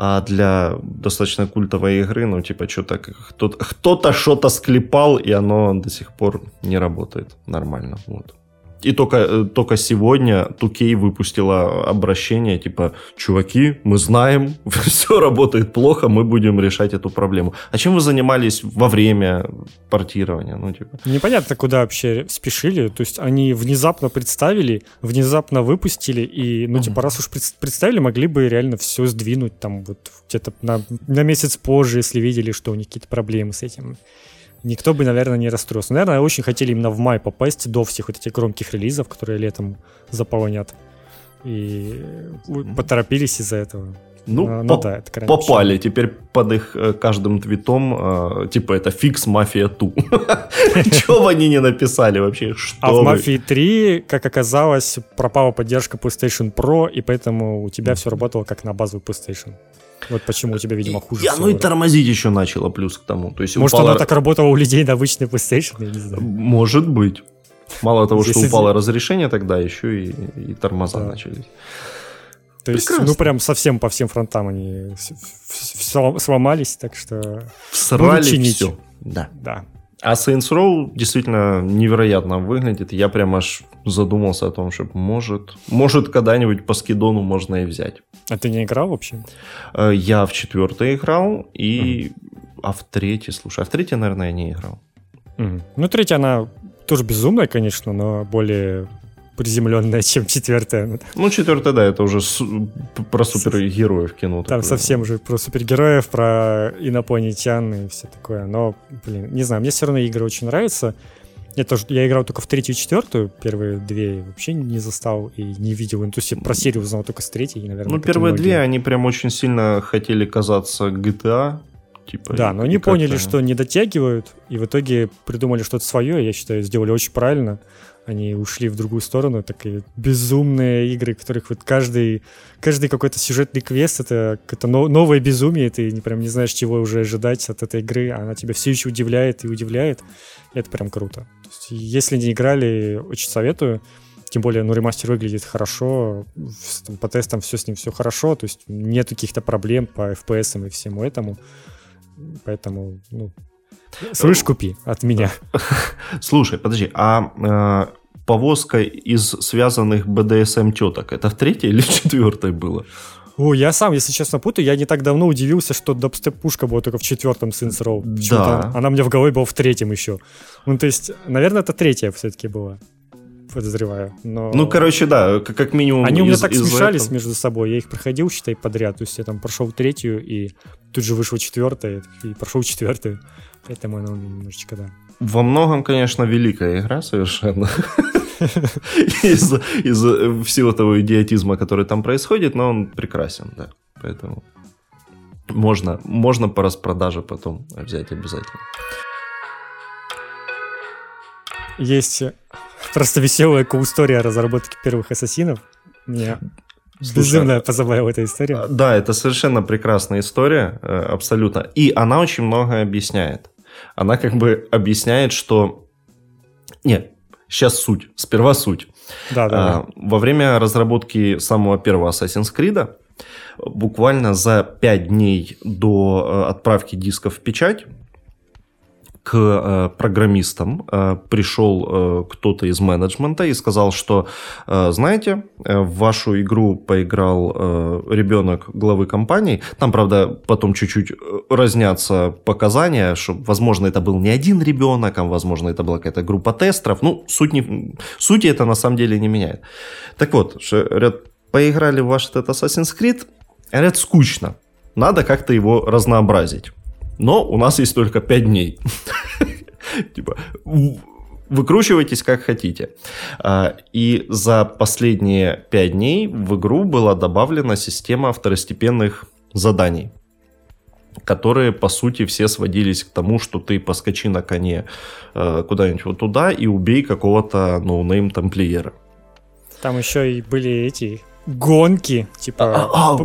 А для достаточно культовой игры, ну, типа, что-то кто-то что-то склепал, и оно до сих пор не работает нормально, вот. И только сегодня 2K выпустила обращение, типа, чуваки, мы знаем, все работает плохо, мы будем решать эту проблему. А чем вы занимались во время портирования? Ну, типа... Непонятно, куда вообще спешили, то есть они внезапно представили, внезапно выпустили, и, ну, типа, раз уж представили, могли бы реально все сдвинуть, там, вот, где-то на месяц позже, если видели, что у них какие-то проблемы с этим. Никто бы, наверное, не расстроился. Наверное, очень хотели именно в мае попасть до всех вот этих громких релизов, которые летом заполонят. И поторопились из-за этого. Ну, да, это попали. Вообще. Теперь под их каждым твитом, типа, это фикс Мафия 2. Чего они не написали вообще? А в Мафии 3, как оказалось, пропала поддержка PlayStation Pro, и поэтому у тебя все работало как на базовую PlayStation. Вот почему у тебя, видимо, хуже. Ну и тормозить еще начало, плюс к тому. То есть может, она так работала у людей на обычной PlayStation, я не знаю. Может быть. Мало того, что упало разрешение тогда, еще и тормоза начались. То есть, ну, прям совсем по всем фронтам они сломались, так что... Всрали все. Да. А Saints Row действительно невероятно выглядит. Я прям аж задумался о том, что может когда-нибудь по скидону можно и взять. А ты не играл вообще? Я в 4 играл, а в 3, слушай, наверное, я не играл. Ну, 3 она тоже безумная, конечно, но более приземленная, чем 4. Ну, 4, да, это уже про супергероев кино. Там такое. Совсем уже про супергероев, про инопланетян и все такое. Но, блин, не знаю, мне все равно игры очень нравятся. Я играл только в 3-ю и 4-ю, первые 2 вообще не застал и не видел. Ну, то есть я про серию узнал только с 3-й, наверное. Ну, первые 2, они прям очень сильно хотели казаться GTA, типа. Да, но они поняли, что не дотягивают, и в итоге придумали что-то свое, я считаю, сделали очень правильно. Они ушли в другую сторону, такие безумные игры, которых вот каждый какой-то сюжетный квест, это новое безумие, ты прям не знаешь, чего уже ожидать от этой игры, она тебя все еще удивляет и удивляет, и это прям круто. То есть, если не играли, очень советую, тем более, ну, ремастер выглядит хорошо, по тестам все с ним все хорошо, то есть нет каких-то проблем по FPS и всему этому, поэтому, ну, слышь, купи от меня. Слушай, подожди, а повозка из связанных BDSM-теток, это в третьей или в четвертой было? О, я сам, если честно, путаю, я не так давно удивился, что дабстеп-пушка была только в четвертом Saints Row. Да. Она мне в голове была в третьем еще. Ну, то есть, наверное, это третья все-таки была. Подозреваю. Но... Ну, короче, да, как минимум... Они у меня так смешались этого между собой, я их проходил, считай, подряд. То есть я там прошел третью, и тут же вышла четвертая, и прошел четвертую. Поэтому она у меня немножечко, да. Во многом, конечно, великая игра совершенно. Из-за всего того идиотизма, который там происходит, но он прекрасен, да. Поэтому можно по распродаже потом взять обязательно. Есть... Просто веселая коу-история о разработке первых ассасинов. Меня безумно позабавила эта история. Да, это совершенно прекрасная история, абсолютно. И она очень многое объясняет. Она как бы объясняет, что... Нет, сейчас суть, сперва суть. Да. Во время разработки самого первого Assassin's Creed буквально за 5 дней до отправки дисков в печать к программистам пришел кто-то из менеджмента и сказал, что, знаете, в вашу игру поиграл ребенок главы компании. Там, правда, потом чуть-чуть разнятся показания, что, возможно, это был не один ребенок, а, возможно, это была какая-то группа тестеров. Ну, сути это на самом деле не меняет. Так вот, говорят, поиграли в ваш этот Assassin's Creed, говорят, скучно, надо как-то его разнообразить. Но у нас есть только 5 дней. Типа, выкручивайтесь как хотите. И за последние 5 дней в игру была добавлена система второстепенных заданий, которые, по сути, все сводились к тому, что ты поскочи на коне куда-нибудь вот туда и убей какого-то ноунейм-тамплиера. Там еще и были эти гонки, типа...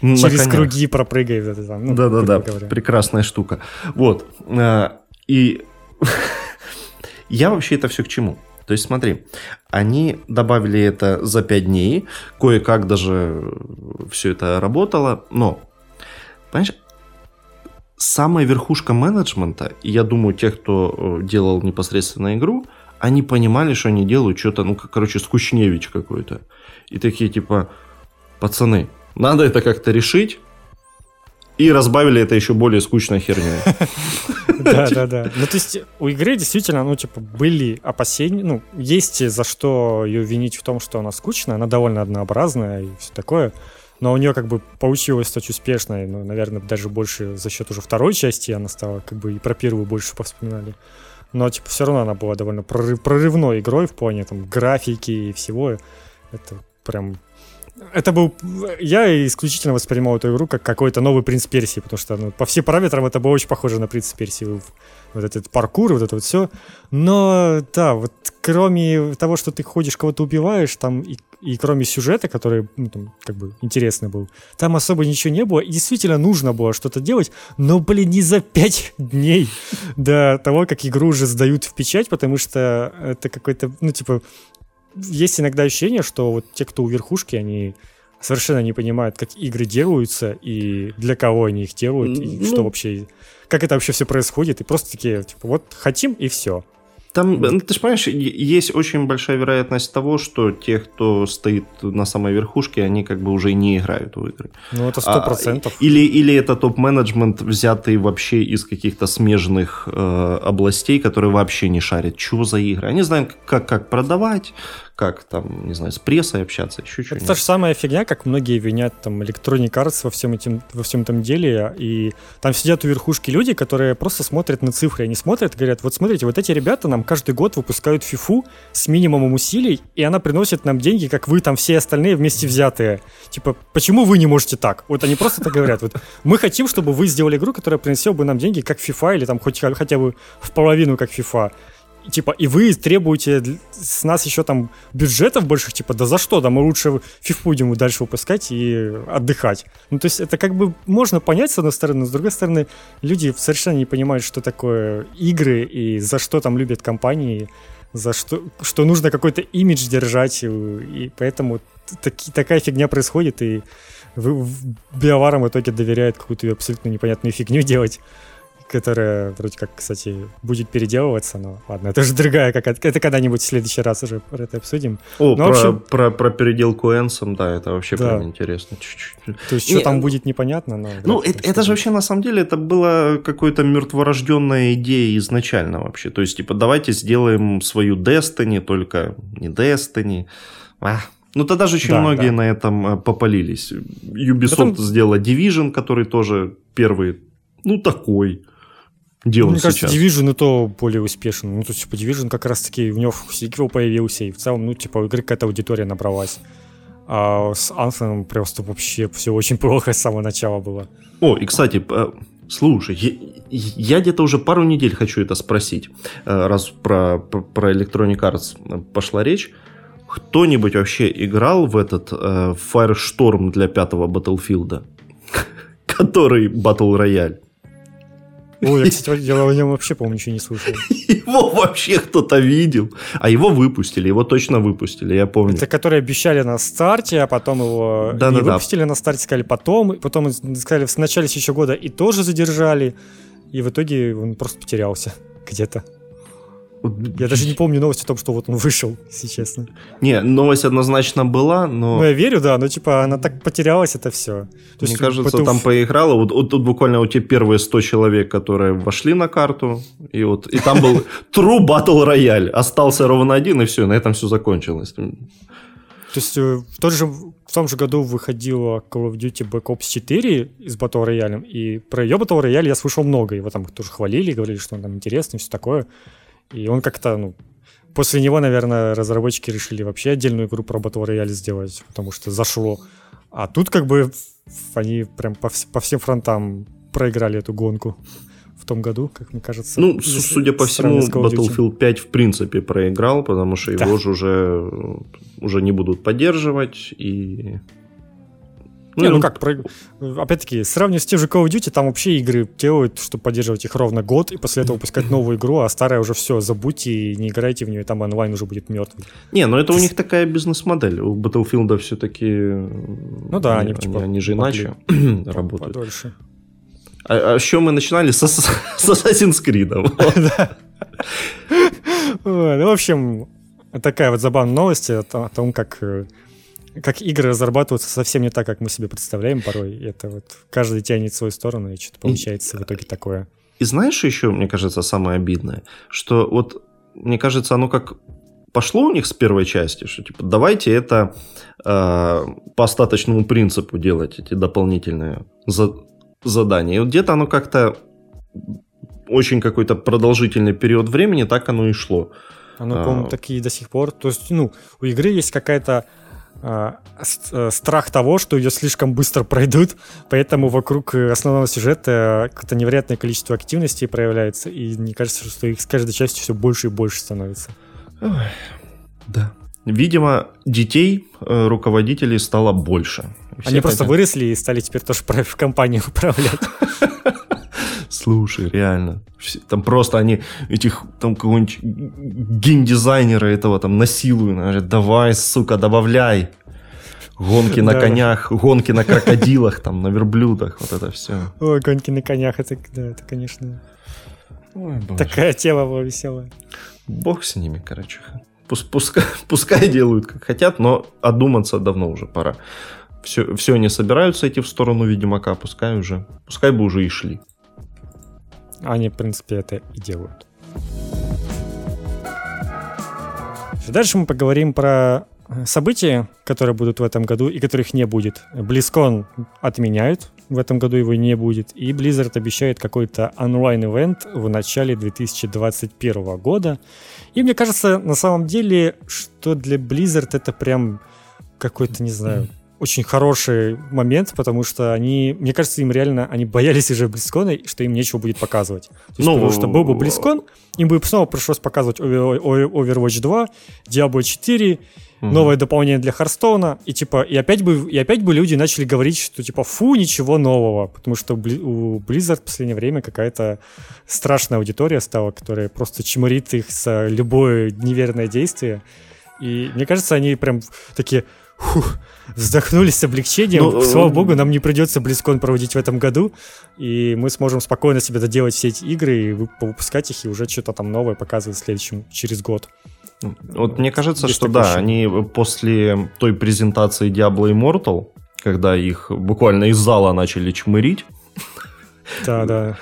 Через круги пропрыгай. Ну, да, прекрасная штука. Вот. И я вообще это все к чему? То есть смотри, они добавили это за 5 дней, кое-как даже все это работало, но, понимаешь, самая верхушка менеджмента, и я думаю, те, кто делал непосредственно игру, они понимали, что они делают что-то, ну, короче, скучневич какой-то. И такие типа, пацаны, надо это как-то решить. И разбавили это еще более скучной херней. Да. Ну, то есть, у игры действительно, ну, типа, были опасения. Ну, есть за что ее винить в том, что она скучная. Она довольно однообразная и все такое. Но у нее, как бы, получилось стать успешной. Ну, наверное, даже больше за счет уже второй части она стала, как бы, и про первую больше повспоминали. Но, типа, все равно она была довольно прорывной игрой в плане, там, графики и всего. Это прям... Я исключительно воспринимал эту игру как какой-то новый «Принц Персии», потому что, ну, по всем параметрам это было очень похоже на «Принц Персии». Вот этот паркур, вот это вот все. Но, да, вот кроме того, что ты ходишь, кого-то убиваешь, там и кроме сюжета, который, ну, там, как бы, интересный был, там особо ничего не было. И действительно нужно было что-то делать, но, блин, не за 5 дней до того, как игру уже сдают в печать, потому что это какой-то, ну, типа... Есть иногда ощущение, что вот те, кто у верхушки, они совершенно не понимают, как игры делаются и для кого они их делают, и что вообще, как это вообще все происходит, и просто такие, типа, вот хотим и все. Там, ты же понимаешь, есть очень большая вероятность того, что те, кто стоит на самой верхушке, они как бы уже не играют в игры. Ну, это 100%. Или это топ-менеджмент, взятый вообще из каких-то смежных областей, которые вообще не шарят. Чего за игры? Они знают, как продавать, как там, не знаю, с прессой общаться, еще что-нибудь. Это та же самая фигня, как многие винят там Electronic Arts во всем этом деле. И там сидят у верхушки люди, которые просто смотрят на цифры. Они смотрят и говорят, вот смотрите, вот эти ребята нам каждый год выпускают FIFA с минимумом усилий, и она приносит нам деньги, как вы там все остальные вместе взятые. Типа, почему вы не можете так? Вот они просто так говорят. Вот, мы хотим, чтобы вы сделали игру, которая принесла бы нам деньги, как FIFA, или там хотя бы в половину, как FIFA. Типа, и вы требуете с нас еще там бюджетов больших, типа, да за что, да мы лучше FIFA будем дальше выпускать и отдыхать. Ну, то есть это как бы можно понять с одной стороны, но с другой стороны люди совершенно не понимают, что такое игры и за что там любят компании, за что нужно какой-то имидж держать, и поэтому такая фигня происходит, и биоварам в итоге доверяют какую-то абсолютно непонятную фигню делать, которая вроде как, кстати, будет переделываться, но ладно, это уже другая, это когда-нибудь в следующий раз уже про это обсудим. О, про переделку Энсом, да, это вообще прям интересно. Чуть-чуть. То есть, что там будет, непонятно. Но, ну, это же вообще, на самом деле, это была какой-то мертворожденная идея изначально вообще. То есть, типа, давайте сделаем свою Destiny, только не Destiny. Ну, тогда же очень многие на этом попалились. Ubisoft сделала Division, который тоже первый, ну, такой. Мне кажется, Division и то более успешен. Ну, то есть, типа, Division как раз-таки, в нем сиквел появился, и в целом, ну, типа, игры какая-то аудитория набралась. А с Anthem просто вообще все очень плохо с самого начала было. О, и, кстати, слушай, я где-то уже пару недель хочу это спросить, раз про Electronic Arts пошла речь. Кто-нибудь вообще играл в этот Firestorm для 5-го Battlefield, который Battle Royale? Ой, я, кстати, о нем вообще, по-моему, ничего не слышал. Его вообще кто-то видел. А его выпустили, его точно выпустили, я помню. Это которые обещали на старте, а потом его не выпустили на старте, сказали потом сказали в начале следующего года и тоже задержали. И в итоге он просто потерялся где-то. Я даже не помню новость о том, что вот он вышел, если честно. Не, новость однозначно была, но... Ну, я верю, да, но типа она так потерялась, это все. То мне кажется, там поиграло, вот тут буквально у тебя первые 100 человек, которые вошли на карту, и там был True Battle Royale, остался ровно один, и все, на этом все закончилось. То есть в том же году выходила Call of Duty Black Ops 4 с Battle Royale, и про ее Battle Royale я слышал много, его там тоже хвалили, говорили, что он там интересный, все такое. И он как-то, ну, после него, наверное, разработчики решили вообще отдельную игру про Battle Royale сделать, потому что зашло. А тут как бы они прям по всем фронтам проиграли эту гонку в том году, как мне кажется. Ну, судя по всему, Battlefield 5 в принципе проиграл, потому что его же уже не будут поддерживать, и... Не, ну как, опять-таки, сравнивая с тем же Call of Duty, там вообще игры делают, чтобы поддерживать их ровно год, и после этого выпускать новую игру, а старая уже все, забудьте и не играйте в нее, и там онлайн уже будет мертвым. Не, ну это у них такая бизнес-модель, у Battlefield все-таки... Ну да, они же иначе работают. Подольше. А еще мы начинали с Assassin's Creed. Ну, в общем, такая вот забавная новость о том, как игры разрабатываются совсем не так, как мы себе представляем порой. Это вот каждый тянет в свою сторону, и что-то получается в итоге такое. И знаешь, еще, мне кажется, самое обидное, что вот, мне кажется, оно как пошло у них с первой части, что типа давайте это по остаточному принципу делать, эти дополнительные задания. И вот где-то оно как-то очень какой-то продолжительный период времени так оно и шло. Оно, по-моему, так и до сих пор. То есть, ну, у игры есть какая-то страх того, что ее слишком быстро пройдут, поэтому вокруг основного сюжета какое-то невероятное количество активностей проявляется, и мне кажется, что их с каждой частью все больше и больше становится. Ой, да. Видимо, детей руководителей стало больше. Все они просто выросли и стали теперь тоже в компании управлять. Слушай, реально. Там просто они этих, там, какого-нибудь геймдизайнера этого там насилуют. Они говорят, давай, сука, добавляй. Гонки на конях, гонки на крокодилах, там, на верблюдах. Вот это все. Ой, гонки на конях, это конечно, ой, такая тема была веселая. Бог с ними, короче. Пускай делают, как хотят, но одуматься давно уже пора. Все они собираются идти в сторону Ведьмака, пускай бы уже и шли. Они, в принципе, это и делают. Дальше мы поговорим про события, которые будут в этом году и которых не будет. BlizzCon отменяют, в этом году его не будет, и Blizzard обещает какой-то онлайн-эвент в начале 2021 года. И мне кажется, на самом деле, что для Blizzard это прям какой-то, не знаю, очень хороший момент, потому что они, мне кажется, им реально, они боялись уже BlizzCon, что им нечего будет показывать. То есть, потому что был бы BlizzCon, им бы снова пришлось показывать Overwatch 2, Diablo 4, новое дополнение для Hearthstone, и типа, и опять бы люди начали говорить, что типа, фу, ничего нового, потому что у Blizzard в последнее время какая-то страшная аудитория стала, которая просто чморит их за любое неверное действие. И мне кажется, они прям такие... Фух, вздохнули с облегчением. Ну, слава богу, нам не придется BlizzCon проводить в этом году, и мы сможем спокойно себе доделать все эти игры и выпускать их, и уже что-то там новое показывать в следующем, через год. Вот мне кажется, есть что да, еще. Они после той презентации Diablo Immortal, когда их буквально из зала начали чмырить. Да-да.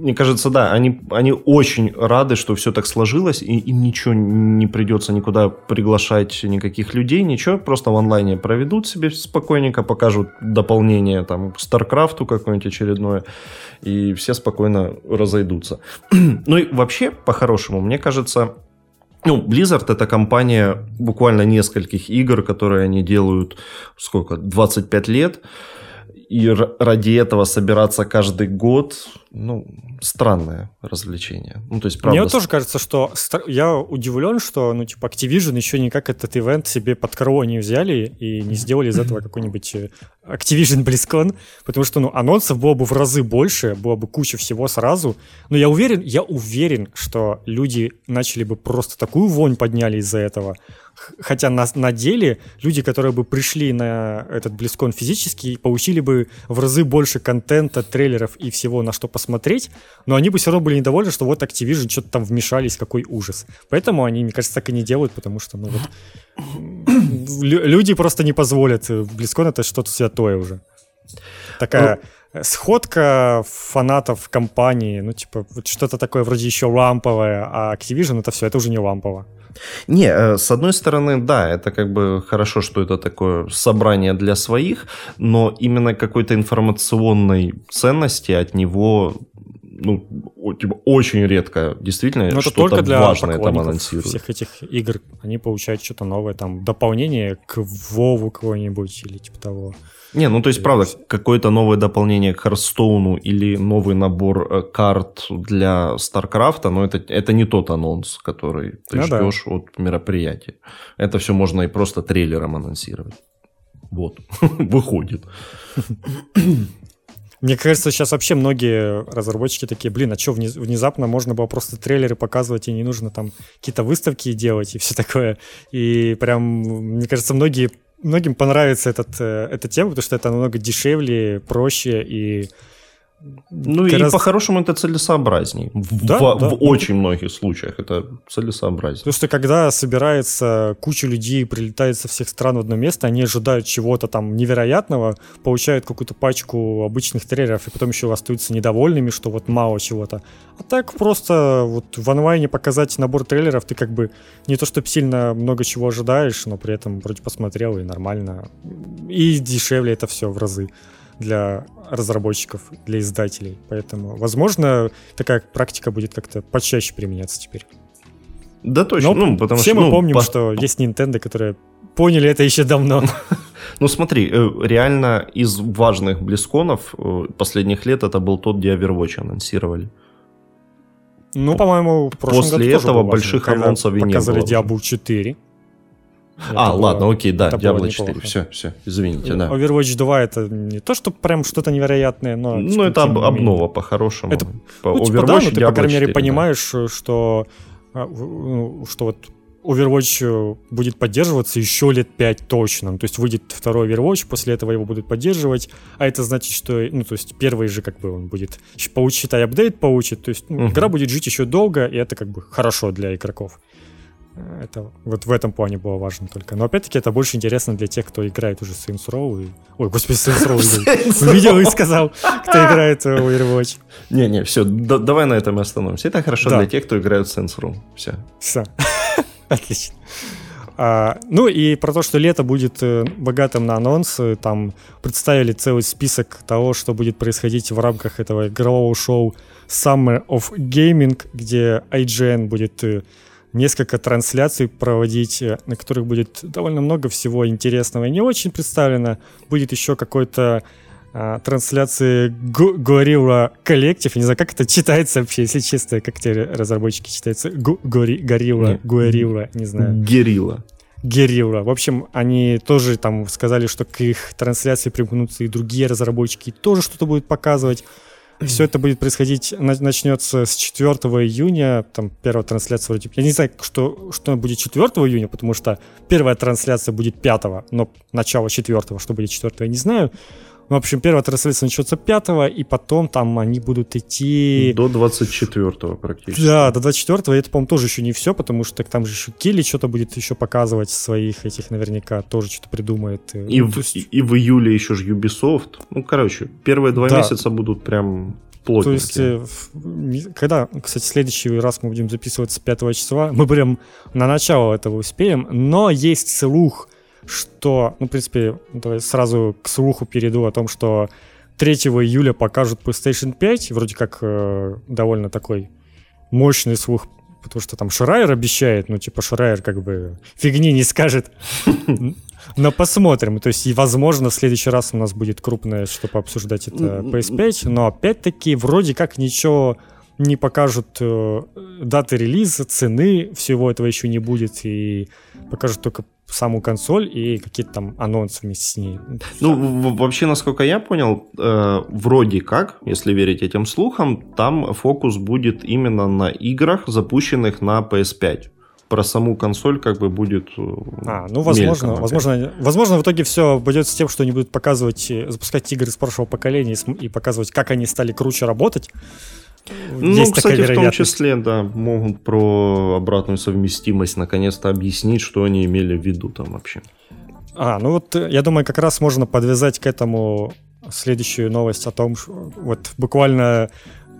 Мне кажется, да, они очень рады, что все так сложилось, и им ничего не придется никуда приглашать никаких людей, ничего, просто в онлайне проведут себе спокойненько, покажут дополнение там, к Старкрафту какое-нибудь очередное, и все спокойно разойдутся. Ну и вообще, по-хорошему, мне кажется, ну, Blizzard — это компания буквально нескольких игр, которые они делают, 25 лет. И ради этого собираться каждый год, ну, странное развлечение. Ну, то есть, правда... Мне тоже кажется, что... Я удивлен, что, ну, типа, Activision еще никак этот ивент себе под крыло не взяли и не сделали из этого какой-нибудь Activision BlizzCon, потому что, ну, анонсов было бы в разы больше, было бы куча всего сразу. Но я уверен, что люди начали бы просто такую вонь подняли из-за этого. Хотя на деле люди, которые бы пришли на этот BlizzCon физически, получили бы в разы больше контента, трейлеров и всего, на что посмотреть, но они бы все равно были недовольны, что вот Activision что-то там вмешались, какой ужас. Поэтому они, мне кажется, так и не делают, потому что, ну вот, люди просто не позволят. BlizzCon — это что-то святое уже. Такая... сходка фанатов компании, ну, типа, вот что-то такое вроде еще ламповое, а Activision — это все, это уже не лампово. Не, с одной стороны, да, это как бы хорошо, что это такое собрание для своих, но именно какой-то информационной ценности от него, ну, типа, очень редко, действительно, но что-то важное там анонсируют. Это только для поклонников всех этих игр, они получают что-то новое, там, дополнение к Вову кого-нибудь или типа того. Не, ну то есть, правда, какое-то новое дополнение к Hearthstone или новый набор карт для Старкрафта, но это не тот анонс, который ты ждешь от мероприятия. Это все можно и просто трейлером анонсировать. Вот, выходит. Мне кажется, сейчас вообще многие разработчики такие, блин, а что внезапно можно было просто трейлеры показывать, и не нужно там какие-то выставки делать и все такое. И прям, мне кажется, многим понравится эта тема, потому что это намного дешевле, проще и... Ну и раз... по-хорошему это целесообразней. В очень многих случаях это целесообразней. Потому что когда собирается куча людей, прилетает со всех стран в одно место, они ожидают чего-то там невероятного, получают какую-то пачку обычных трейлеров и потом еще остаются недовольными, что вот мало чего-то. А так просто вот в онлайне показать набор трейлеров, ты как бы не то чтобы сильно много чего ожидаешь, но при этом вроде посмотрел и нормально. И дешевле это все в разы для разработчиков, для издателей. Поэтому, возможно, такая практика будет как-то почаще применяться теперь. Да, точно. Но, потому все что, мы помним, что есть Nintendo, которые поняли это еще давно. Ну, смотри, реально из важных близконов последних лет это был тот, где Overwatch анонсировали. Ну, по-моему, в прошлом году тоже было важно. После этого больших анонсов и не было. Показали Diablo 4. Это ладно, окей, да, Diablo 4, все, извините, да. Overwatch 2 это не то, что прям что-то невероятное, но... Ну, это обнова по-хорошему. Это, ну, типа, да, но ты, по крайней мере, понимаешь, да, что вот Overwatch будет поддерживаться еще лет 5 точно. То есть выйдет второй Overwatch, после этого его будут поддерживать, а это значит, что, ну, то есть первый же как бы он будет, считай, апдейт получит, то есть игра будет жить еще долго, и это как бы хорошо для игроков. Это вот в этом плане было важно только. Но опять-таки это больше интересно для тех, кто играет уже в Saints Row и... Ой, господи, Saints Row. Увидел и сказал, кто играет в Overwatch. Не, все, давай на этом и остановимся. Это хорошо для тех, кто играет в Saints Row. Все. Отлично. Ну и про то, что лето будет богатым на анонсы. Там представили целый список того, что будет происходить в рамках этого игрового шоу Summer of Gaming, где IGN будет несколько трансляций проводить, на которых будет довольно много всего интересного и не очень представлено. Будет еще какой-то трансляции Gorilla Collective. Я не знаю, как это читается вообще, если честно, как те разработчики читаются. Gorilla, не знаю. Guerrilla. В общем, они тоже там сказали, что к их трансляции прибудутся и другие разработчики, тоже что-то будут показывать. Все это будет происходить, начнется с 4 июня, там первая трансляция вроде... Я не знаю, что будет 4 июня, потому что первая трансляция будет 5, но начало 4, что будет 4, я не знаю. В общем, первая трансляция начнется 5-го, и потом там они будут идти... До 24-го практически. Да, до 24-го, и это, по-моему, тоже еще не все, потому что там же еще Килли что-то будет еще показывать своих этих, наверняка, тоже что-то придумает. И, ну, в июле еще же Ubisoft. Ну, короче, первые 2 месяца будут прям... Плотненькие. То есть, когда, кстати, следующий раз мы будем записываться 5 числа, мы прям на начало этого успеем, но есть слух... Что, ну, в принципе, давай сразу к слуху перейду о том, что 3 июля покажут PlayStation 5. Вроде как довольно такой мощный слух, потому что там Шрайер обещает, ну, типа, Шрайер как бы фигни не скажет. Но посмотрим. То есть, и, возможно, в следующий раз у нас будет крупное, чтобы обсуждать это PS5. Но, опять-таки, вроде как ничего не покажут даты релиза, цены, всего этого еще не будет. И покажут только саму консоль и какие-то там анонсы вместе с ней. Ну, вообще, насколько я понял, вроде как, если верить этим слухам, там фокус будет именно на играх, запущенных на PS5. Про саму консоль как бы будет... ну, возможно, в итоге все обойдется с тем, что они будут показывать, запускать игры с прошлого поколения и показывать, как они стали круче работать. Ну, есть, кстати, в том числе, да, могут про обратную совместимость наконец-то объяснить, что они имели в виду там вообще. Ну вот, я думаю, как раз можно подвязать к этому следующую новость о том, что вот буквально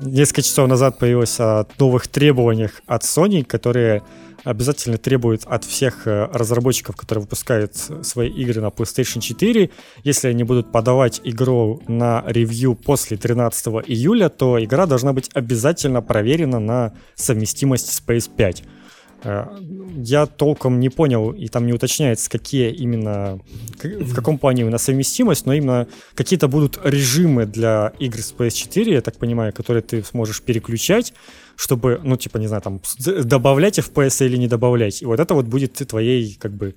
несколько часов назад появилось о новых требованиях от Sony, которые обязательно требуют от всех разработчиков, которые выпускают свои игры на PlayStation 4. Если они будут подавать игру на ревью после 13 июля, то игра должна быть обязательно проверена на совместимость с PS5. Я толком не понял, и там не уточняется, какие именно, в каком плане у нас совместимость, но именно какие-то будут режимы для игр с PS4, я так понимаю, которые ты сможешь переключать, чтобы, ну, типа, не знаю, там, добавлять FPS или не добавлять. И вот это вот будет твоей, как бы,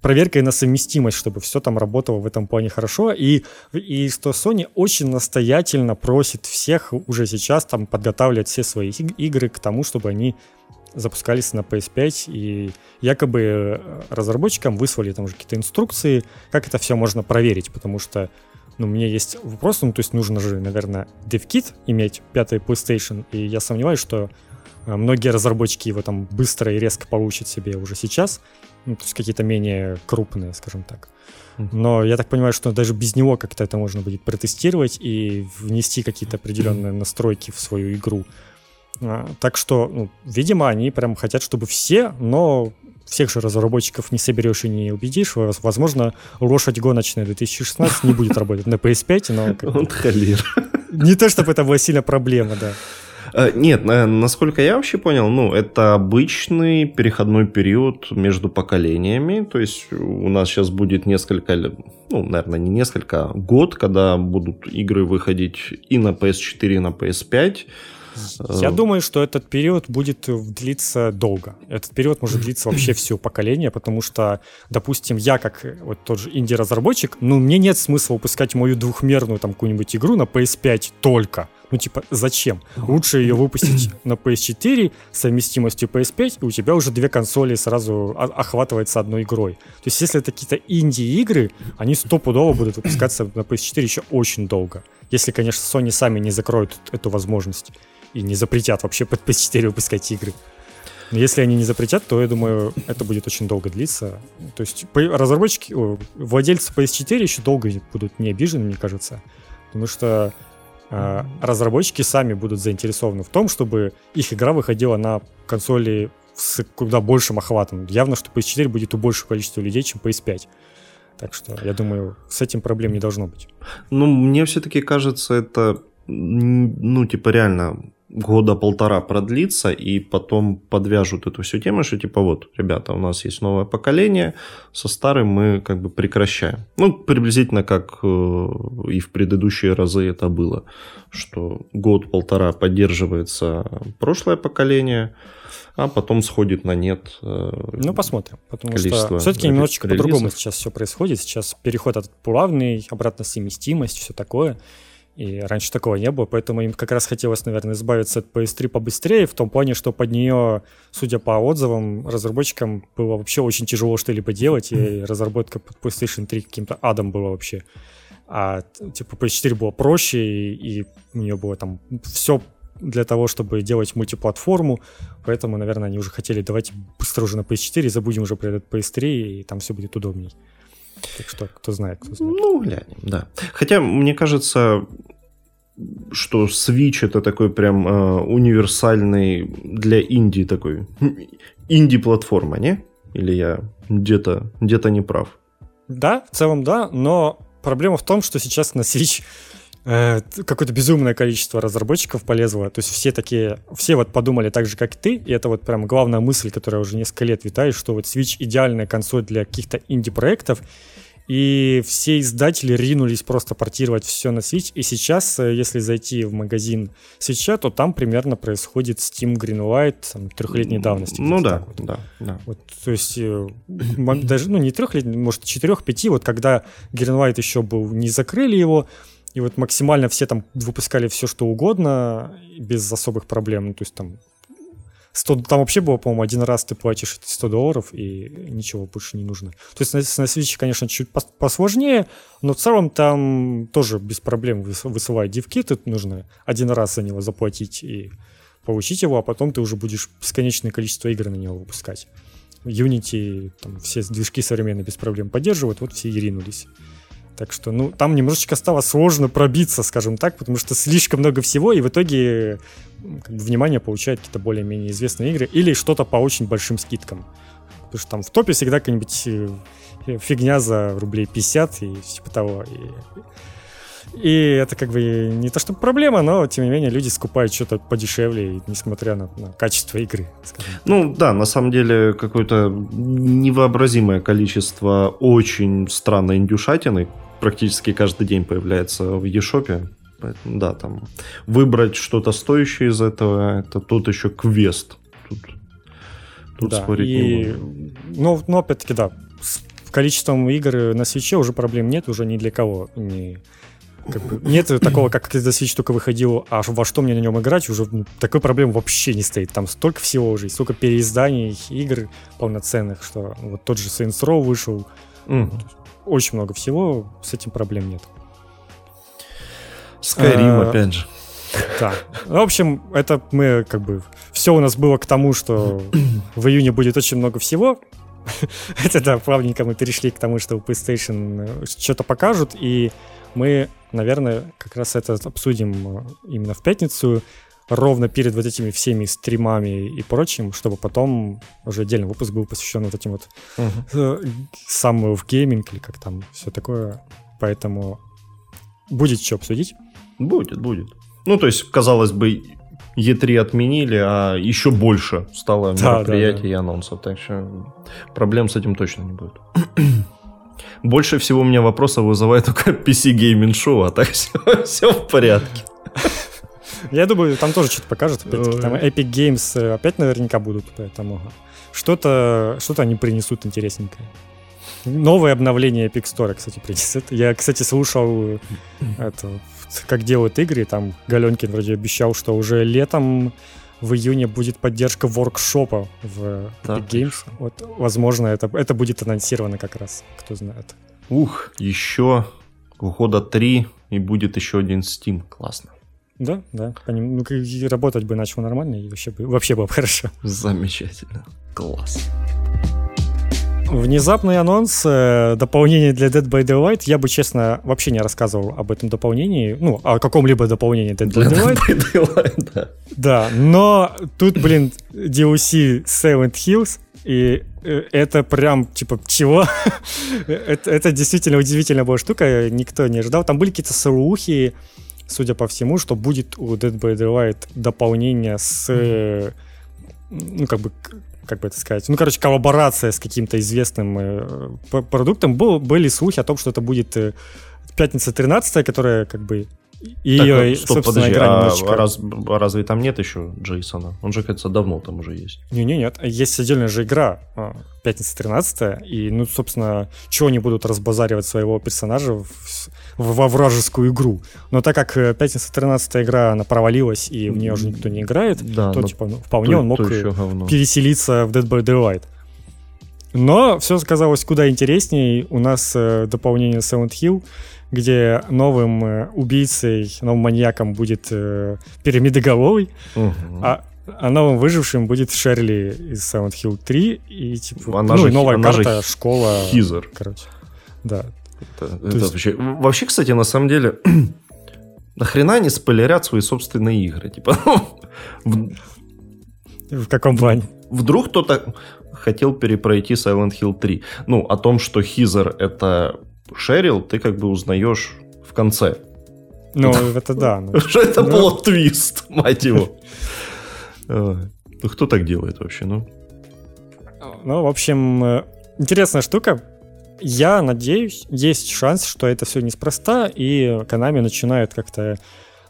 проверкой на совместимость, чтобы все там работало в этом плане хорошо. И что Sony очень настоятельно просит всех уже сейчас там подготавливать все свои игры к тому, чтобы они запускались на PS5, и якобы разработчикам выслали там уже какие-то инструкции, как это все можно проверить, потому что, ну, у меня есть вопрос, ну, то есть нужно же, наверное, DevKit иметь 5-й PlayStation, и я сомневаюсь, что многие разработчики его там быстро и резко получат себе уже сейчас, ну, то есть какие-то менее крупные, скажем так. Но я так понимаю, что даже без него как-то это можно будет протестировать и внести какие-то определенные настройки в свою игру. Так что, ну, видимо, они прям хотят, чтобы все, но всех же разработчиков не соберешь и не убедишь. Возможно, лошадь гоночная 2016 не будет работать на PS5, но... Вот холер. Не то, чтобы это была сильно проблема, да. Нет, насколько я вообще понял, ну, это обычный переходной период между поколениями, то есть у нас сейчас будет несколько, ну, наверное, не несколько, а год, когда будут игры выходить и на PS4, и на PS5. Я думаю, что этот период будет длиться долго. Этот период может длиться вообще все поколение, потому что, допустим, я как вот тот же инди-разработчик, ну, мне нет смысла выпускать мою двухмерную там какую-нибудь игру на PS5 только. Ну, типа, зачем? Лучше ее выпустить на PS4 с совместимостью PS5, и у тебя уже две консоли сразу охватываются одной игрой. То есть, если это какие-то инди-игры, они стопудово будут выпускаться на PS4 еще очень долго. Если, конечно, Sony сами не закроют эту возможность и не запретят вообще под PS4 выпускать игры. Но если они не запретят, то, я думаю, это будет очень долго длиться. То есть, разработчики, владельцы PS4 еще долго будут не обижены, мне кажется, потому что разработчики сами будут заинтересованы в том, чтобы их игра выходила на консоли с куда большим охватом. Явно, что PS4 будет у большего количества людей, чем PS5. Так что, я думаю, с этим проблем не должно быть. Ну, мне все-таки кажется, это, ну, типа, реально года полтора продлится, и потом подвяжут эту всю тему, что, типа, вот, ребята, у нас есть новое поколение, со старым мы, как бы, прекращаем. Ну, приблизительно, как и в предыдущие разы это было, что год-полтора поддерживается прошлое поколение, а потом сходит на нет. Ну, посмотрим. Потому что все-таки немножечко релизов. По-другому сейчас все происходит. Сейчас переход от плавный, обратно совместимость, все такое. И раньше такого не было, поэтому им как раз хотелось, наверное, избавиться от PS3 побыстрее, в том плане, что под нее, судя по отзывам, разработчикам было вообще очень тяжело что-либо делать, и разработка под PlayStation 3 каким-то адом была вообще. А типа PS4 было проще, и у нее было там все для того, чтобы делать мультиплатформу, поэтому, наверное, они уже хотели, давайте быстро уже на PS4, забудем уже про этот PS3, и там все будет удобней. Так что, кто знает. Ну, глянем, да. Хотя, мне кажется, что Switch — это такой прям универсальный для Индии такой. Инди-платформа, не? Или я где-то не прав? Да, в целом да, но проблема в том, что сейчас на Switch какое-то безумное количество разработчиков полезло. То есть все вот подумали так же, как и ты, и это вот прям главная мысль, которая уже несколько лет витает, что вот Switch — идеальная консоль для каких-то инди-проектов, и все издатели ринулись просто портировать все на Switch, и сейчас, если зайти в магазин Switch, то там примерно происходит Steam Greenlight там, 3-летней давности. Ну да, вот. Да. Вот, то есть даже, ну не 3-летний, может 4-5, вот когда Greenlight еще был, не закрыли его, и вот максимально все там выпускали все, что угодно, без особых проблем. Ну, то есть там, 100, там вообще было, по-моему, один раз ты платишь $100, и ничего больше не нужно. То есть на Switch, конечно, чуть посложнее, но в целом там тоже без проблем высылают дивки. Тут нужно один раз за него заплатить и получить его, а потом ты уже будешь бесконечное количество игр на него выпускать. Unity, там все движки современные без проблем поддерживают, вот все и ринулись. Так что, ну, там немножечко стало сложно пробиться, скажем так, потому что слишком много всего, и в итоге как бы, внимание получают какие-то более-менее известные игры или что-то по очень большим скидкам. Потому что там в топе всегда какая-нибудь фигня за $50 и типа того. И это как бы не то, что проблема, но, тем не менее, люди скупают что-то подешевле, несмотря на качество игры. Ну да, на самом деле, какое-то невообразимое количество очень странной индюшатины практически каждый день появляется в eShop. Поэтому, да, там выбрать что-то стоящее из этого, это тут еще квест. Тут да, спорить не будем. Ну, опять-таки, да, с количеством игр на Switch уже проблем нет, уже ни для кого не... Как бы нет такого, как когда Switch только выходил, а во что мне на нем играть, уже такой проблемы вообще не стоит. Там столько всего уже, столько переизданий, игр полноценных, что вот тот же Saints Row вышел. Очень много всего, с этим проблем нет. Skyrim, опять же. Да. В общем, это мы как бы... Все у нас было к тому, что в июне будет очень много всего. Это да, плавненько мы перешли к тому, что PlayStation что-то покажут, и мы, наверное, как раз это обсудим именно в пятницу, ровно перед вот этими всеми стримами и прочим, чтобы потом уже отдельный выпуск был посвящен вот этим вот Summer of Gaming или как там, все такое. Поэтому будет что обсудить? Будет. Ну, то есть, казалось бы, E3 отменили, а еще больше стало мероприятий и анонсов. Так что проблем с этим точно не будет. Больше всего у меня вопросов вызывает только PC Gaming Show, а так все в порядке. Я думаю, там тоже что-то покажут. Там Epic Games опять наверняка будут, поэтому что-то они принесут интересненькое. Новое обновление Epic Store, кстати, принесет. Я, кстати, слушал, как делают игры, там Галенкин вроде обещал, что уже летом в июне будет поддержка воркшопа в Epic Games. Вот, возможно, это будет анонсировано как раз, кто знает. Ух, еще года 3 и будет еще один Steam, классно. Да, ну, работать бы начал нормально и вообще было бы хорошо. Замечательно, класс. Внезапный анонс дополнения для Dead by Daylight. Я бы, честно, вообще не рассказывал об этом дополнении. Ну, о каком-либо дополнении Dead by Daylight. Да. Да, но тут, блин, DLC Silent Hills, и это прям, типа, чего? Это действительно удивительная была штука, никто не ожидал. Там были какие-то слухи, судя по всему, что будет у Dead by Daylight дополнение с... Ну, как бы это сказать, ну, короче, коллаборация с каким-то известным продуктом. Были слухи о том, что это будет пятница 13-я, которая как бы... И, так, стоп, подожди, разве там нет еще Джейсона? Он же, кажется, давно там уже есть. Нет, есть отдельная же игра пятница 13-я, и, ну, собственно, чего они будут разбазаривать своего персонажа во вражескую игру. Но так как пятница 13-я игра, она провалилась, и в нее уже никто не играет, да, то, типа, ну, вполне он мог переселиться в Dead by Daylight. Но все оказалось куда интересней. У нас дополнение Silent Hill, где новым убийцей, новым маньяком будет Пирамидоголовый, а новым выжившим будет Шерли из Silent Hill 3. И, типа, она ну, же, новая она карта, же школа. Хизер. Короче, да. Это есть... вообще, кстати, на самом деле, нахрена не спойлерят свои собственные игры? Типа, в каком плане? Вдруг кто-то хотел перепройти Silent Hill 3. Ну, о том, что Хизер — это... Шерил, ты как бы узнаешь в конце. Ну, это да. Что это плот-твист, мать его. Ну, кто так делает вообще, ну? Ну, в общем, интересная штука. Я надеюсь, есть шанс, что это все неспроста, и Konami начинает как-то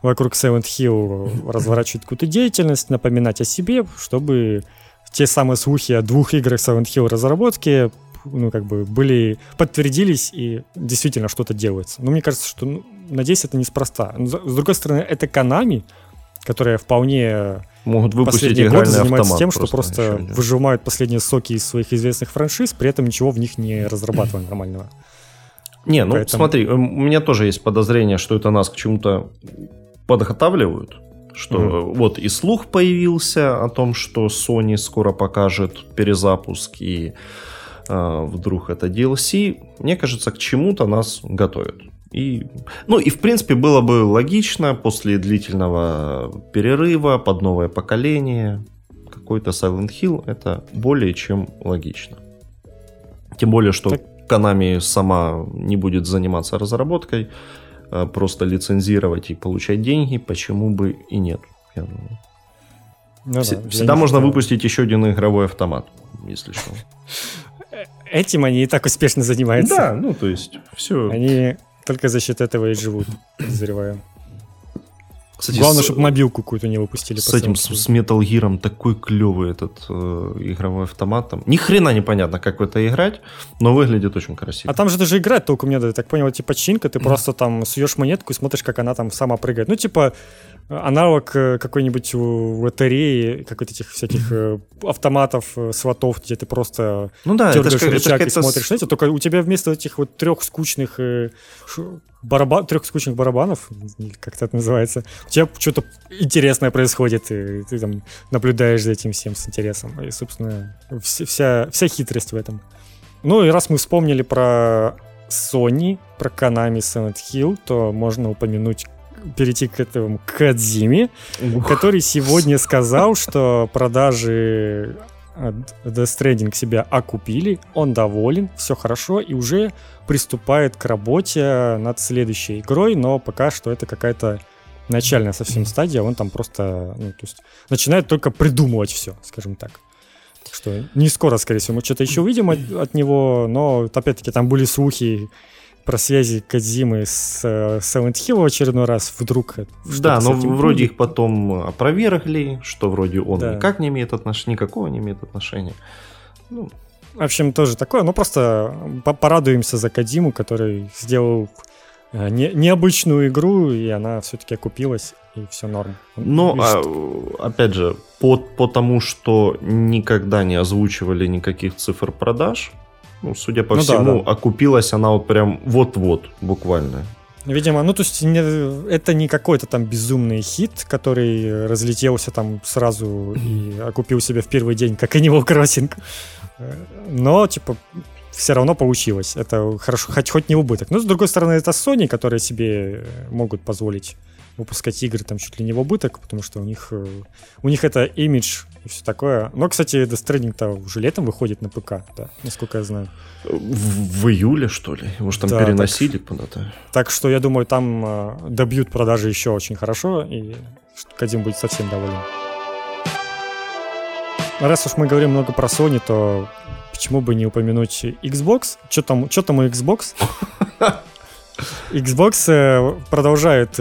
вокруг Silent Hill разворачивать какую-то деятельность, напоминать о себе, чтобы те самые слухи о двух играх Silent Hill разработки... ну, как бы, были, подтвердились и действительно что-то делается. Но мне кажется, что, ну, надеюсь, это неспроста. Но, с другой стороны, это Konami, которые вполне могут выпустить игральный автомат, занимаются тем, что просто выжимают последние соки из своих известных франшиз, при этом ничего в них не разрабатывали нормального. Не, ну, поэтому... смотри, у меня тоже есть подозрение, что это нас к чему-то подготавливают, что вот и слух появился о том, что Sony скоро покажет перезапуск и вдруг это DLC, мне кажется, к чему-то нас готовят. И, ну и в принципе было бы логично после длительного перерыва под новое поколение какой-то Silent Hill, это более чем логично. Тем более, что Konami сама не будет заниматься разработкой, просто лицензировать и получать деньги, почему бы и нет. Я думаю. Ну, всегда да, можно выпустить еще один игровой автомат, если что. Этим они и так успешно занимаются. Да, ну то есть все. Они только за счет этого и живут, подозреваю. Кстати, главное, чтобы мобилку какую-то не выпустили. С этим, с Metal Gear'ом такой клевый этот игровой автомат. Там. Ни хрена непонятно, как в это играть, но выглядит очень красиво. А там же даже играть толком нет, я так понял, типа чинка, ты просто там суешь монетку и смотришь, как она там сама прыгает. Ну типа аналог какой-нибудь лотереи, какой-то этих всяких автоматов, слотов, где ты просто дергаешь рычаг и смотришь. Знаете, только у тебя вместо этих вот трех скучных барабанов, как это называется, у тебя что-то интересное происходит, и ты там наблюдаешь за этим всем с интересом. И, собственно, вся хитрость в этом. Ну и раз мы вспомнили про Sony, про Konami Silent Hill, то можно упомянуть, перейти к этому Кадзиме, который сегодня сказал, что продажи Death Stranding себя окупили, он доволен, все хорошо, и уже приступает к работе над следующей игрой, но пока что это какая-то начальная совсем стадия, он там просто, ну, то есть, начинает только придумывать все, скажем так. Так что не скоро, скорее всего, мы что-то еще увидим от него, но опять-таки там были слухи про связи Кодзимы с Silent Hill в очередной раз вдруг. Да, но вроде их потом опровергли, что вроде он никак не имеет отношения, никакого не имеет отношения. Ну. В общем, тоже такое, но просто порадуемся за Кодзиму, который сделал необычную игру, и она все-таки окупилась, и все норм. Ну, опять же, потому что никогда не озвучивали никаких цифр продаж, ну, судя по всему, окупилась она вот прям вот-вот, буквально. Видимо, ну, то есть, это не какой-то там безумный хит, который разлетелся там сразу и окупил себя в первый день, как Animal Crossing. Но, типа, все равно получилось. Это хорошо, хоть не убыток. Но, с другой стороны, это Sony, которые себе могут позволить выпускать игры там чуть ли не в убыток, потому что у них это имидж и все такое. Но, кстати, Death Stranding-то уже летом выходит на ПК, да, насколько я знаю. В июле, что ли? Его же там да, переносили. Так что, я думаю, там добьют продажи еще очень хорошо, и Кадим будет совсем доволен. Раз уж мы говорим много про Sony, то почему бы не упомянуть Xbox? Что там у Xbox? Xbox продолжает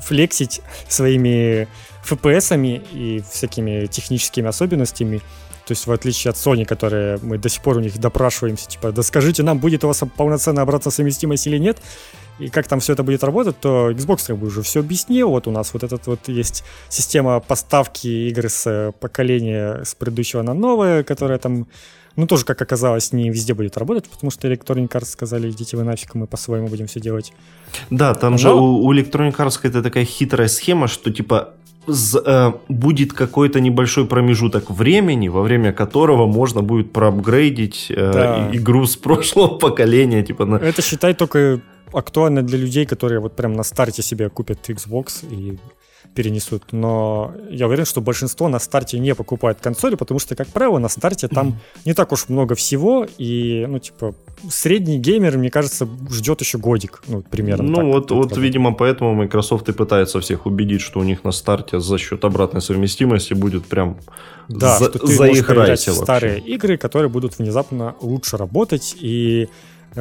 флексить своими FPS-ами и всякими техническими особенностями. То есть в отличие от Sony, которые мы до сих пор у них допрашиваемся, типа, да скажите нам, будет у вас полноценная обратная совместимость или нет, и как там все это будет работать, то Xbox как бы уже все объяснил. Вот у нас вот этот вот есть система поставки игр с поколения с предыдущего на новое, которая там, ну тоже, как оказалось, не везде будет работать, потому что Electronic Arts сказали, идите вы нафиг, мы по-своему будем все делать. Да, там же у Electronic Arts какая-то такая хитрая схема, что типа будет какой-то небольшой промежуток времени, во время которого можно будет проапгрейдить игру с прошлого поколения. Типа, на... Это, считай, только актуально для людей, которые вот прям на старте себе купят Xbox и перенесут. Но я уверен, что большинство на старте не покупает консоли, потому что, как правило, на старте там не так уж много всего. И, ну, типа, средний геймер, мне кажется, ждет еще годик. Ну, примерно. Ну, так, вот видимо, поэтому Microsoft и пытается всех убедить, что у них на старте за счет обратной совместимости будет прям что ты можешь играть в старые игры, которые будут внезапно лучше работать и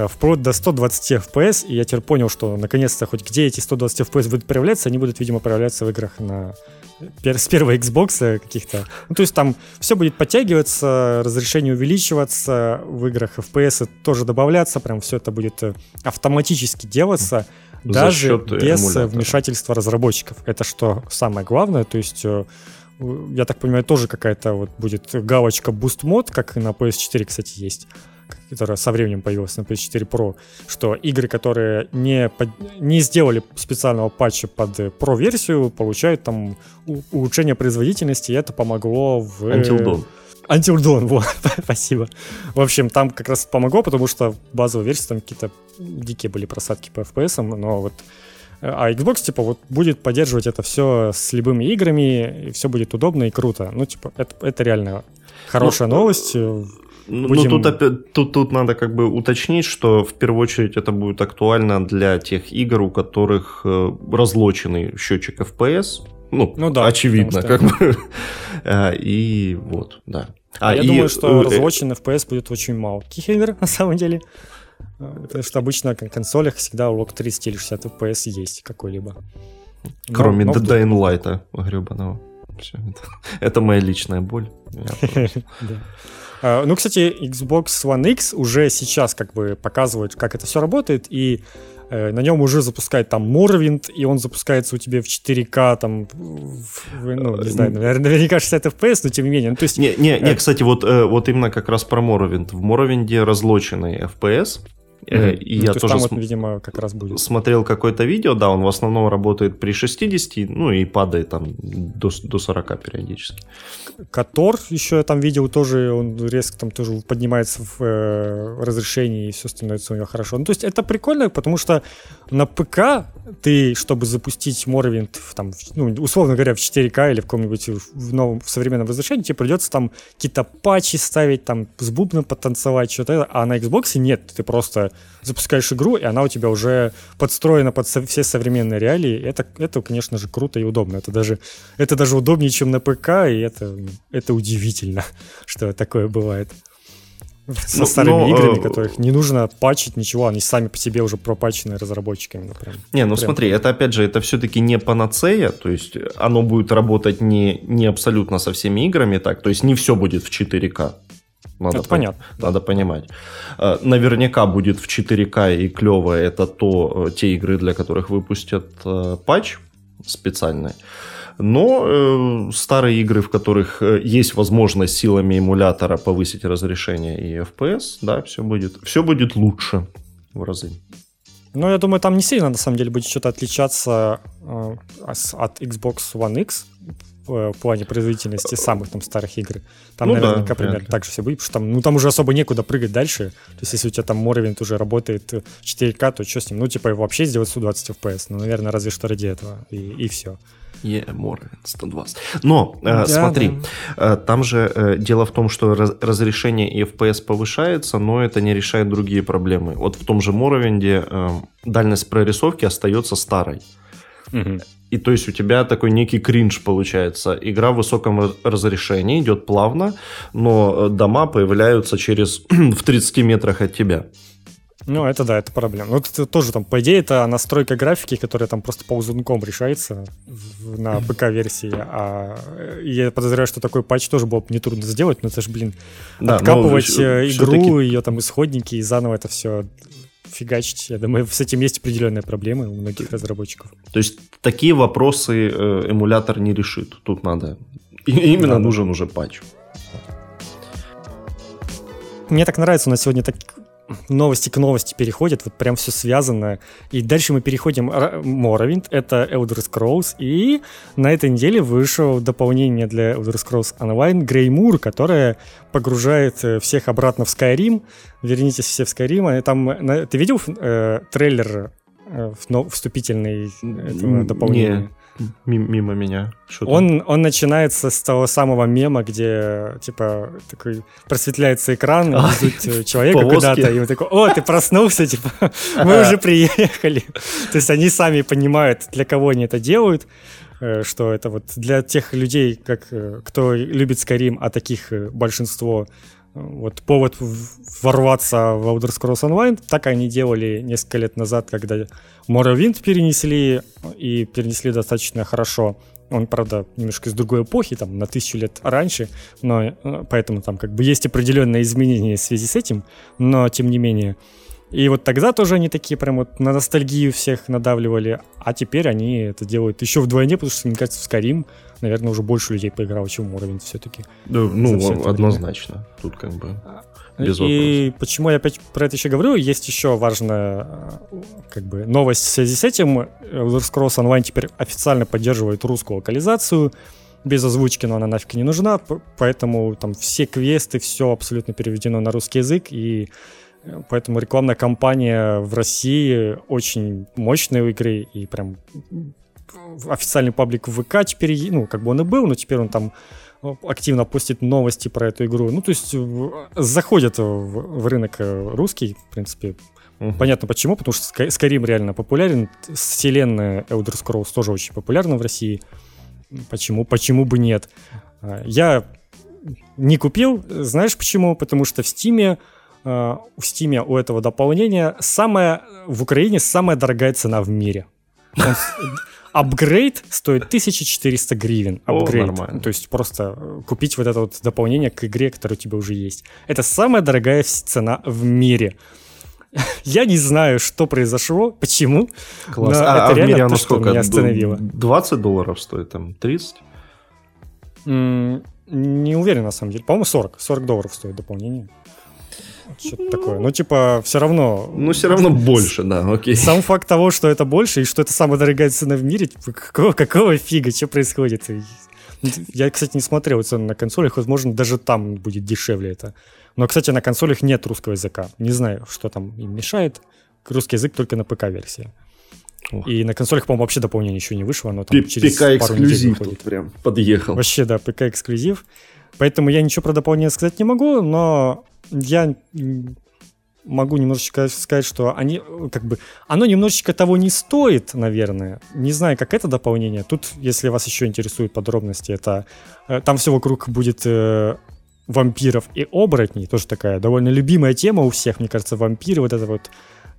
вплоть до 120 FPS, и я теперь понял, что наконец-то хоть где эти 120 FPS будут проявляться, они будут, видимо, проявляться в играх с первого Xbox каких-то. Ну, то есть там все будет подтягиваться, разрешение увеличиваться, в играх FPS тоже добавляться, прям все это будет автоматически делаться, даже без вмешательства разработчиков. Это что самое главное, то есть... Я так понимаю, тоже какая-то вот будет галочка Boost Mode, как и на PS4, кстати, есть, которая со временем появилась на PS4 Pro, что игры, которые не сделали специального патча под Pro-версию, получают там улучшение производительности, и это помогло в... Until Dawn, вот, спасибо. В общем, там как раз помогло, потому что базовая версия, там какие-то дикие были просадки по FPS, но вот... А Xbox, типа, вот будет поддерживать это все с любыми играми, и все будет удобно и круто. Ну, типа, это реально хорошая новость. Тут надо как бы уточнить, что в первую очередь это будет актуально для тех игр, у которых разлоченный счетчик FPS. Ну да, очевидно, как бы. И вот, да. Я думаю, что разлоченный FPS будет очень мало таких игр, на самом деле. Потому что обычно на консолях всегда урок 30 или 60 FPS есть какой-либо. Кроме Dying Light'а гребаного. Это моя личная боль. Ну, кстати, Xbox One X уже сейчас как бы показывает, как это все работает, и на нем уже запускает там Morrowind, и он запускается у тебя в 4К, там, не знаю, наверняка 60 FPS, но тем не менее. Ну, то есть... Не, кстати, вот именно как раз про Morrowind. В Morrowind разлоченный FPS. И я тоже, там, видимо, как раз будет. Смотрел какое-то видео, да, он в основном работает при 60, ну и падает там до 40 периодически. Котор еще я там видел тоже, он резко там тоже поднимается в разрешении, и все становится у него хорошо. Ну то есть это прикольно, потому что на ПК ты, чтобы запустить Morrowind, там, ну, условно говоря, в 4К или в каком-нибудь новом современном разрешении, тебе придется там какие-то патчи ставить, там с бубном потанцевать, что-то, а на Xbox нет, ты просто запускаешь игру, и она у тебя уже подстроена под все современные реалии. Это, конечно же, круто и удобно. Это даже удобнее, чем на ПК, и это удивительно, что такое бывает. Со старыми играми, которых не нужно патчить ничего, они сами по себе уже пропатчены разработчиками. Смотри, это опять же, это все-таки не панацея, то есть оно будет работать не абсолютно со всеми играми, так, то есть не все будет в 4К. Понятно. Надо понимать. Наверняка будет в 4К и клево это те игры, для которых выпустят патч специальный. Но старые игры, в которых есть возможность силами эмулятора повысить разрешение и FPS, да, все будет лучше в разы. Ну, я думаю, там не сильно, на самом деле, будет что-то отличаться от Xbox One X. в плане производительности самых там старых игр. Там, ну, наверняка, да, примерно так же все будет, потому что там, ну, там уже особо некуда прыгать дальше. То есть, если у тебя там Morrowind уже работает 4К, то что с ним? Ну, типа, вообще сделать 120 FPS. Ну, наверное, разве что ради этого. И все. Morrowind 120. Но, смотри, там же дело в том, что разрешение и FPS повышается, но это не решает другие проблемы. Вот в том же Morrowind'е дальность прорисовки остается старой. Mm-hmm. И то есть у тебя такой некий кринж получается. Игра в высоком разрешении, идет плавно, но дома появляются через в 30 метрах от тебя. Ну, это да, это проблема. Ну, это тоже там, по идее, это настройка графики, которая там просто ползунком решается на ПК-версии. А я подозреваю, что такой патч тоже было бы нетрудно сделать, но это же, блин, да, откапывать игру, все-таки... ее там исходники и заново это все... фигачить. Я думаю, с этим есть определенные проблемы у многих разработчиков. То есть такие вопросы эмулятор не решит. Тут надо... Именно нужен уже патч. Мне так нравится, у нас сегодня так... новости к новости переходят, вот прям все связано. И дальше мы переходим. Morrowind, это Elder Scrolls, и на этой неделе вышло дополнение для Elder Scrolls Online Greymoor, которое погружает всех обратно в Skyrim. Вернитесь все в Skyrim. Там, ты видел трейлер вступительный этого дополнения? Нет. Мимо меня. Он начинается с того самого мема, где типа такой просветляется экран, везут человека куда-то, и он такой: «О, ты проснулся, типа, мы уже приехали». То есть они сами понимают, для кого они это делают, что это вот для тех людей, кто любит Skyrim, а таких большинство. Вот повод ворваться в Elder Scrolls Online. Так они делали несколько лет назад, когда Morrowind перенесли, и перенесли достаточно хорошо. Он, правда, немножко из другой эпохи, там, на 1000 лет раньше, но поэтому там как бы есть определенные изменения в связи с этим, но тем не менее. И вот тогда тоже они такие прям вот на ностальгию всех надавливали, а теперь они это делают еще вдвойне, потому что, мне кажется, в Skyrim, наверное, уже больше людей поиграло, чем в Morrowind все-таки. Да, ну, однозначно. Время. Тут как бы без вопросов. И почему я опять про это еще говорю, есть еще важная как бы новость в связи с этим. Elder Scrolls Online теперь официально поддерживает русскую локализацию. Без озвучки, но она нафиг не нужна, поэтому там все квесты, все абсолютно переведено на русский язык, и поэтому рекламная кампания в России очень мощная у игры, и прям официальный паблик в ВК теперь, ну, как бы он и был, но теперь он там активно постит новости про эту игру. Ну, то есть заходят в рынок русский, в принципе. Uh-huh. Понятно почему, потому что Skyrim реально популярен, вселенная Elder Scrolls тоже очень популярна в России. Почему бы нет? Я не купил, знаешь почему? Потому что в Steam у этого дополнения в Украине самая дорогая цена в мире. Апгрейд стоит 1400 гривен. Апгрейд. То есть просто купить вот это вот дополнение к игре, которая у тебя уже есть. Это самая дорогая цена в мире. Я не знаю, что произошло, почему. Класс. Но это реально то, что меня остановило. $20 стоит, там, 30? Не уверен, на самом деле. По-моему, 40 долларов стоит дополнение. Что-то такое. Ну, типа, все равно... Ну, все равно больше, да, окей. Сам факт того, что это больше, и что это самая дорогая цена в мире, типа, какого фига, что происходит? Я, кстати, не смотрел цены на консолях, возможно, даже там будет дешевле это. Но, кстати, на консолях нет русского языка. Не знаю, что там им мешает. Русский язык только на ПК-версии. И на консолях, по-моему, вообще дополнение еще не вышло. Оно там через пару недель выходит. Прям подъехал. Вообще, да, ПК-эксклюзив. Поэтому я ничего про дополнение сказать не могу, но... Я могу немножечко сказать, что они, как бы, оно немножечко того не стоит, наверное. Не знаю, как это дополнение. Тут, если вас еще интересуют подробности, это там все вокруг будет вампиров и оборотней. Тоже такая довольно любимая тема у всех, мне кажется, вампиры. Вот это вот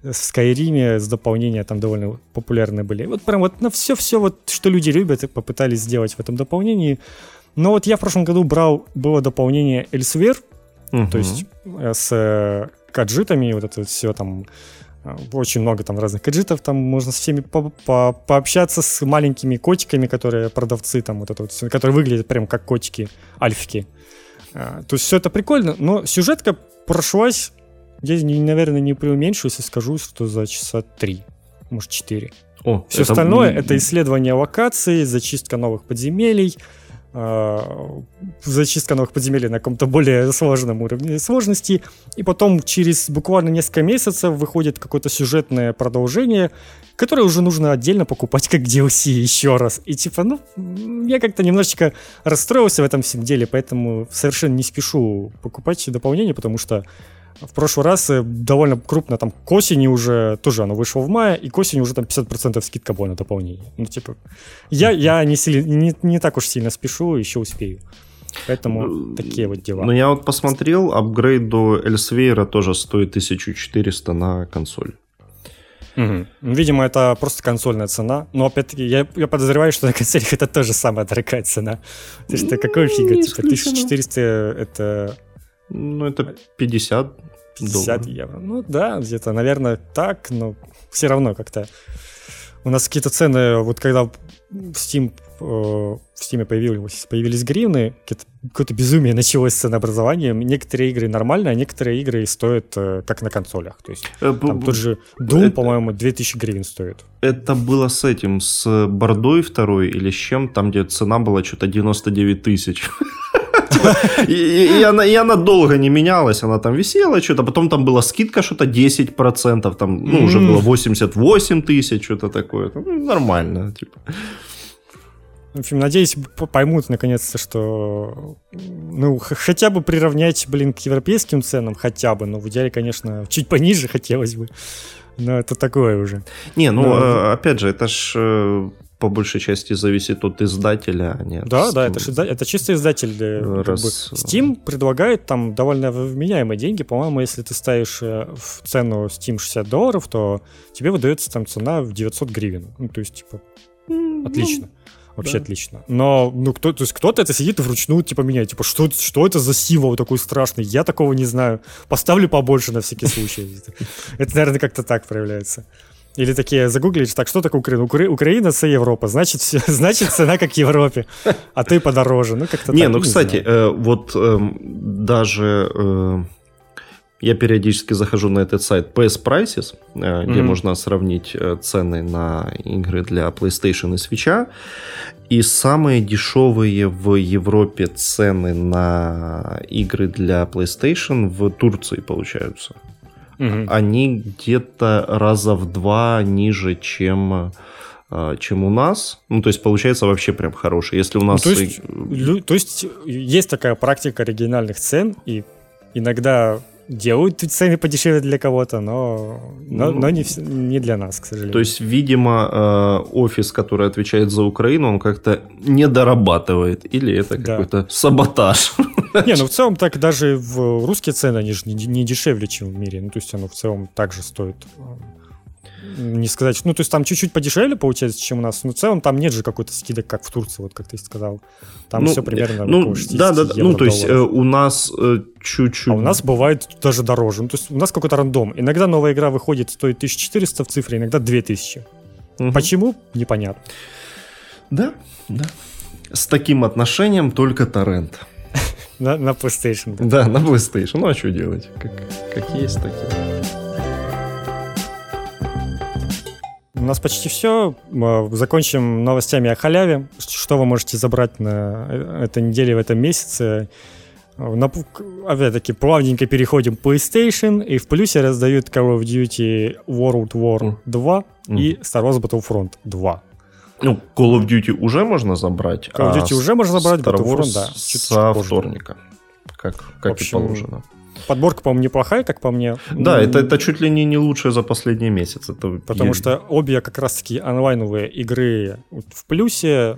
в Скайриме с дополнения там довольно популярны были. Вот прям вот на все-все, вот, что люди любят, попытались сделать в этом дополнении. Но вот я в прошлом году брал, было дополнение Elsewhere. То есть с каджитами, вот это вот все там, очень много там разных каджитов, там можно с всеми пообщаться, с маленькими котиками, которые продавцы там, вот это вот все, которые выглядят прям как котики, альфики. То есть все это прикольно, но сюжетка прошлась, я, наверное, не преуменьшу, если скажу, что за часа 3, может 4. Все остальное — это исследование локаций, зачистка новых подземелий, зачистка новых подземелий на каком-то более сложном уровне сложности, и потом через буквально несколько месяцев выходит какое-то сюжетное продолжение, которое уже нужно отдельно покупать как DLC еще раз. И типа, ну, я как-то немножечко расстроился в этом всем деле, поэтому совершенно не спешу покупать дополнение, потому что в прошлый раз довольно крупно там к осени уже, тоже оно вышло в мае, и к осени уже там 50% скидка была на дополнение. Ну, типа, я не так уж сильно спешу, еще успею. Поэтому такие вот дела. Ну, я вот посмотрел, апгрейд до Эльсвейра тоже стоит 1400 на консоль. Угу. Видимо, это просто консольная цена. Но, опять-таки, я подозреваю, что на консолях это тоже самая дорогая цена. То есть, какой фига? Типа, 1400 это... Ну, это 50 евро. Ну да, где-то, наверное, так, но все равно как-то. У нас какие-то цены, вот когда в Steam появились гривны, какое-то безумие началось с ценообразованием. Некоторые игры нормальные, а некоторые игры стоят как на консолях. То есть там тот же Doom, по-моему, 2000 гривен стоит. Это было с этим, с бордой второй или с чем, там, где цена была что-то 99 тысяч. И она долго не менялась, она там висела что-то, потом там была скидка что-то 10%, там, ну, уже было 88 тысяч, что-то такое, ну, нормально, типа. В общем, надеюсь, поймут наконец-то, что, ну, хотя бы приравнять, к европейским ценам, хотя бы, но в идеале, конечно, чуть пониже хотелось бы, но это такое уже. Не, ну, но... опять же, это ж... по большей части зависит от издателя, а не от Steam. Да, это чисто издатель. Steam предлагает там довольно вменяемые деньги. По-моему, если ты ставишь в цену Steam $60, то тебе выдается там цена в 900 гривен. Ну, то есть, типа, отлично. Вообще да. Отлично. Но кто-то это сидит и вручную типа меняет. Типа, что это за символ такой страшный? Я такого не знаю. Поставлю побольше на всякий случай. Это, наверное, как-то так проявляется. Или такие загуглишь, так, что такое Украина? Украина – это Европа, значит, все, значит, цена как в Европе, а ты подороже. Ну, как-то не, так, ну, кстати, вот даже я периодически захожу на этот сайт PS Prices, где можно сравнить цены на игры для PlayStation и Switch, и самые дешевые в Европе цены на игры для PlayStation в Турции получаются. Они где-то раза в два ниже, чем у нас. Ну, то есть, получается вообще прям хороший. Если у нас... То есть, есть такая практика оригинальных цен, и иногда делают цены подешевле для кого-то, но не для нас, к сожалению. То есть, видимо, офис, который отвечает за Украину, он как-то не дорабатывает. Или это какой-то саботаж. Не, ну в целом так даже в русские цены, они же не дешевле, чем в мире. Ну, то есть оно в целом так же стоит. Не сказать, ну, то есть там чуть-чуть подешевле получается, чем у нас, но в целом там нет же какой-то скидок, как в Турции, вот как ты сказал. Там все примерно около 60 евро, то есть у нас чуть-чуть... А у нас бывает даже дороже. Ну, то есть у нас какой-то рандом. Иногда новая игра выходит, стоит 1400 в цифре, иногда 2000. Угу. Почему? Непонятно. Да. С таким отношением только торрент. На PlayStation. Да, на PlayStation. Ну, а что делать? Как есть, так и... У нас почти все. Закончим новостями о халяве. Что вы можете забрать на этой неделе, в этом месяце. Опять-таки, плавненько переходим к PlayStation. И в плюсе раздают Call of Duty World War 2 и Star Wars Battlefront 2. Ну, Call of Duty уже можно забрать. Call of Duty уже можно забрать, Battlefront, да. Со вторника, как общем, и положено. Подборка, по-моему, неплохая, как по мне. Да, это чуть ли не лучшая за последний месяц. Потому что обе как раз-таки онлайновые игры в плюсе.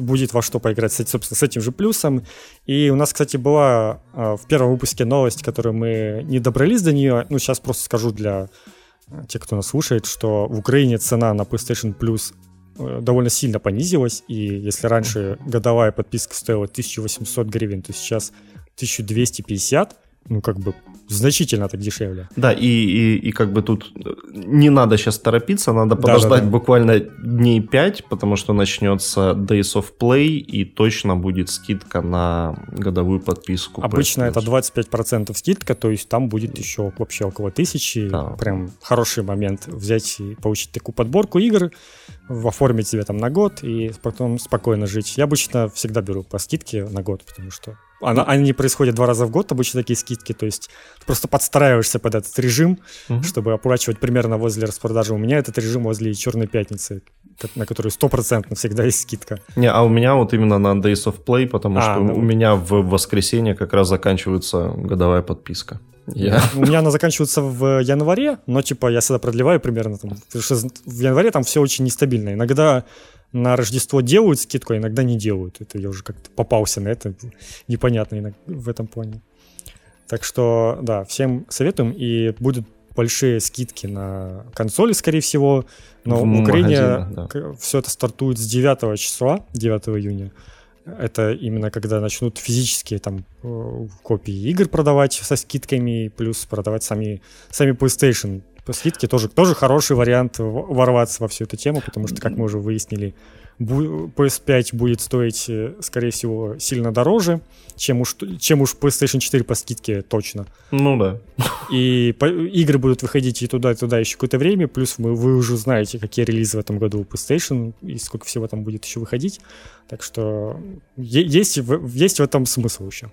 Будет во что поиграть, собственно, с этим же плюсом. И у нас, кстати, была в первом выпуске новость, которую мы не добрались до нее. Ну, сейчас просто скажу для тех, кто нас слушает, что в Украине цена на PlayStation Plus довольно сильно понизилась, и если раньше годовая подписка стоила 1800 гривен, то сейчас 1250, ну, как бы, значительно так дешевле. Да, и как бы тут не надо сейчас торопиться, надо подождать буквально дней 5, потому что начнется Days of Play, и точно будет скидка на годовую подписку. Обычно это 25% скидка, то есть там будет еще вообще около 1000, да. Прям хороший момент взять и получить такую подборку игр, оформить себя там на год и потом спокойно жить. Я обычно всегда беру по скидке на год, потому что они происходят 2 раза в год, обычно такие скидки, то есть ты просто подстраиваешься под этот режим, чтобы оплачивать примерно возле распродажи. У меня этот режим возле Черной Пятницы, на которую 100% всегда есть скидка. Не, а у меня вот именно на Days of Play, потому что у меня в воскресенье как раз заканчивается годовая подписка. У меня она заканчивается в январе, но типа я всегда продлеваю примерно, там, потому что в январе там все очень нестабильно. Иногда на Рождество делают скидку, а иногда не делают. Это я уже как-то попался на это, непонятно в этом плане. Так что, да, всем советуем. И будут большие скидки на консоли, скорее всего. Но в Украине все это стартует с 9 числа, 9 июня. Это именно когда начнут физические там копии игр продавать со скидками, плюс продавать сами PlayStation. Скидки тоже хороший вариант ворваться во всю эту тему, потому что, как мы уже выяснили, PS5 будет стоить, скорее всего, сильно дороже, чем уж PlayStation 4 по скидке точно. Ну да. И игры будут выходить и туда еще какое-то время, плюс вы уже знаете, какие релизы в этом году у PlayStation и сколько всего там будет еще выходить. Так что есть в этом смысл еще.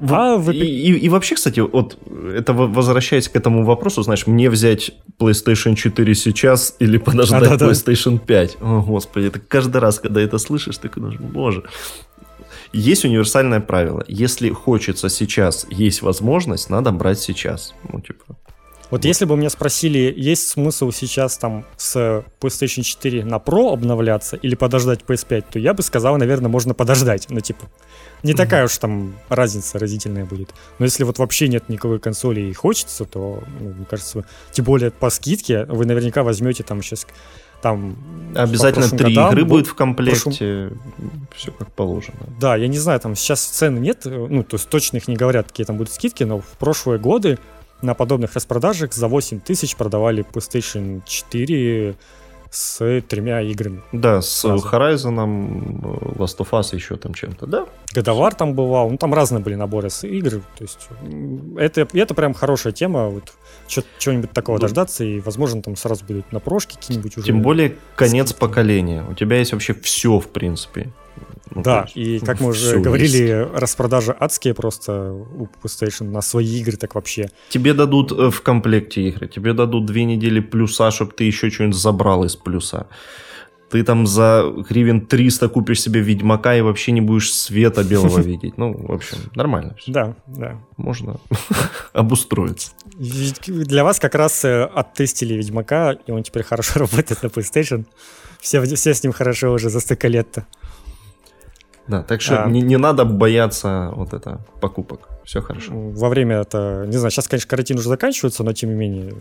И вообще, кстати, вот это возвращаясь к этому вопросу, знаешь, мне взять PlayStation 4 сейчас или подождать PlayStation 5? О, Господи, это каждый раз, когда это слышишь, ты думаешь, боже. Есть универсальное правило. Если хочется сейчас, есть возможность, надо брать сейчас. Ну, типа... Вот если бы меня спросили, есть смысл сейчас там с PlayStation 4 на Pro обновляться или подождать PS5, то я бы сказал, наверное, можно подождать. Ну, типа, не такая уж там разница разительная будет. Но если вот вообще нет никакой консоли и хочется, то, ну, мне кажется, тем более по скидке вы наверняка возьмете там сейчас... Там обязательно 3 игры будет в комплекте, все как положено. Да, я не знаю, там сейчас цены нет, ну, то есть точно их не говорят, какие там будут скидки, но в прошлые годы на подобных распродажах за 8 тысяч продавали PlayStation 4 с 3 играми. Да, с Horizon, Last of Us еще там чем-то, да? God of War там бывал, ну там разные были наборы с игр, то есть это прям хорошая тема, вот чего-нибудь такого дождаться, и возможно там сразу будут на прошки какие-нибудь уже. Тем более конец поколения, у тебя есть вообще все в принципе. Ну, да, и как мы уже говорили, распродажи адские просто у PlayStation на свои игры так вообще. Тебе дадут в комплекте игры, тебе дадут 2 недели плюса, чтобы ты еще что-нибудь забрал из плюса. Ты там за гривен 300 купишь себе Ведьмака и вообще не будешь света белого видеть. Ну, в общем, нормально все. Да. Можно обустроиться. Для вас как раз оттестили Ведьмака, и он теперь хорошо работает на PlayStation. Все с ним хорошо уже за столько лет-то. Да, так что не надо бояться вот это покупок, все хорошо. Во время это, не знаю, сейчас, конечно, карантин уже заканчивается, но тем не менее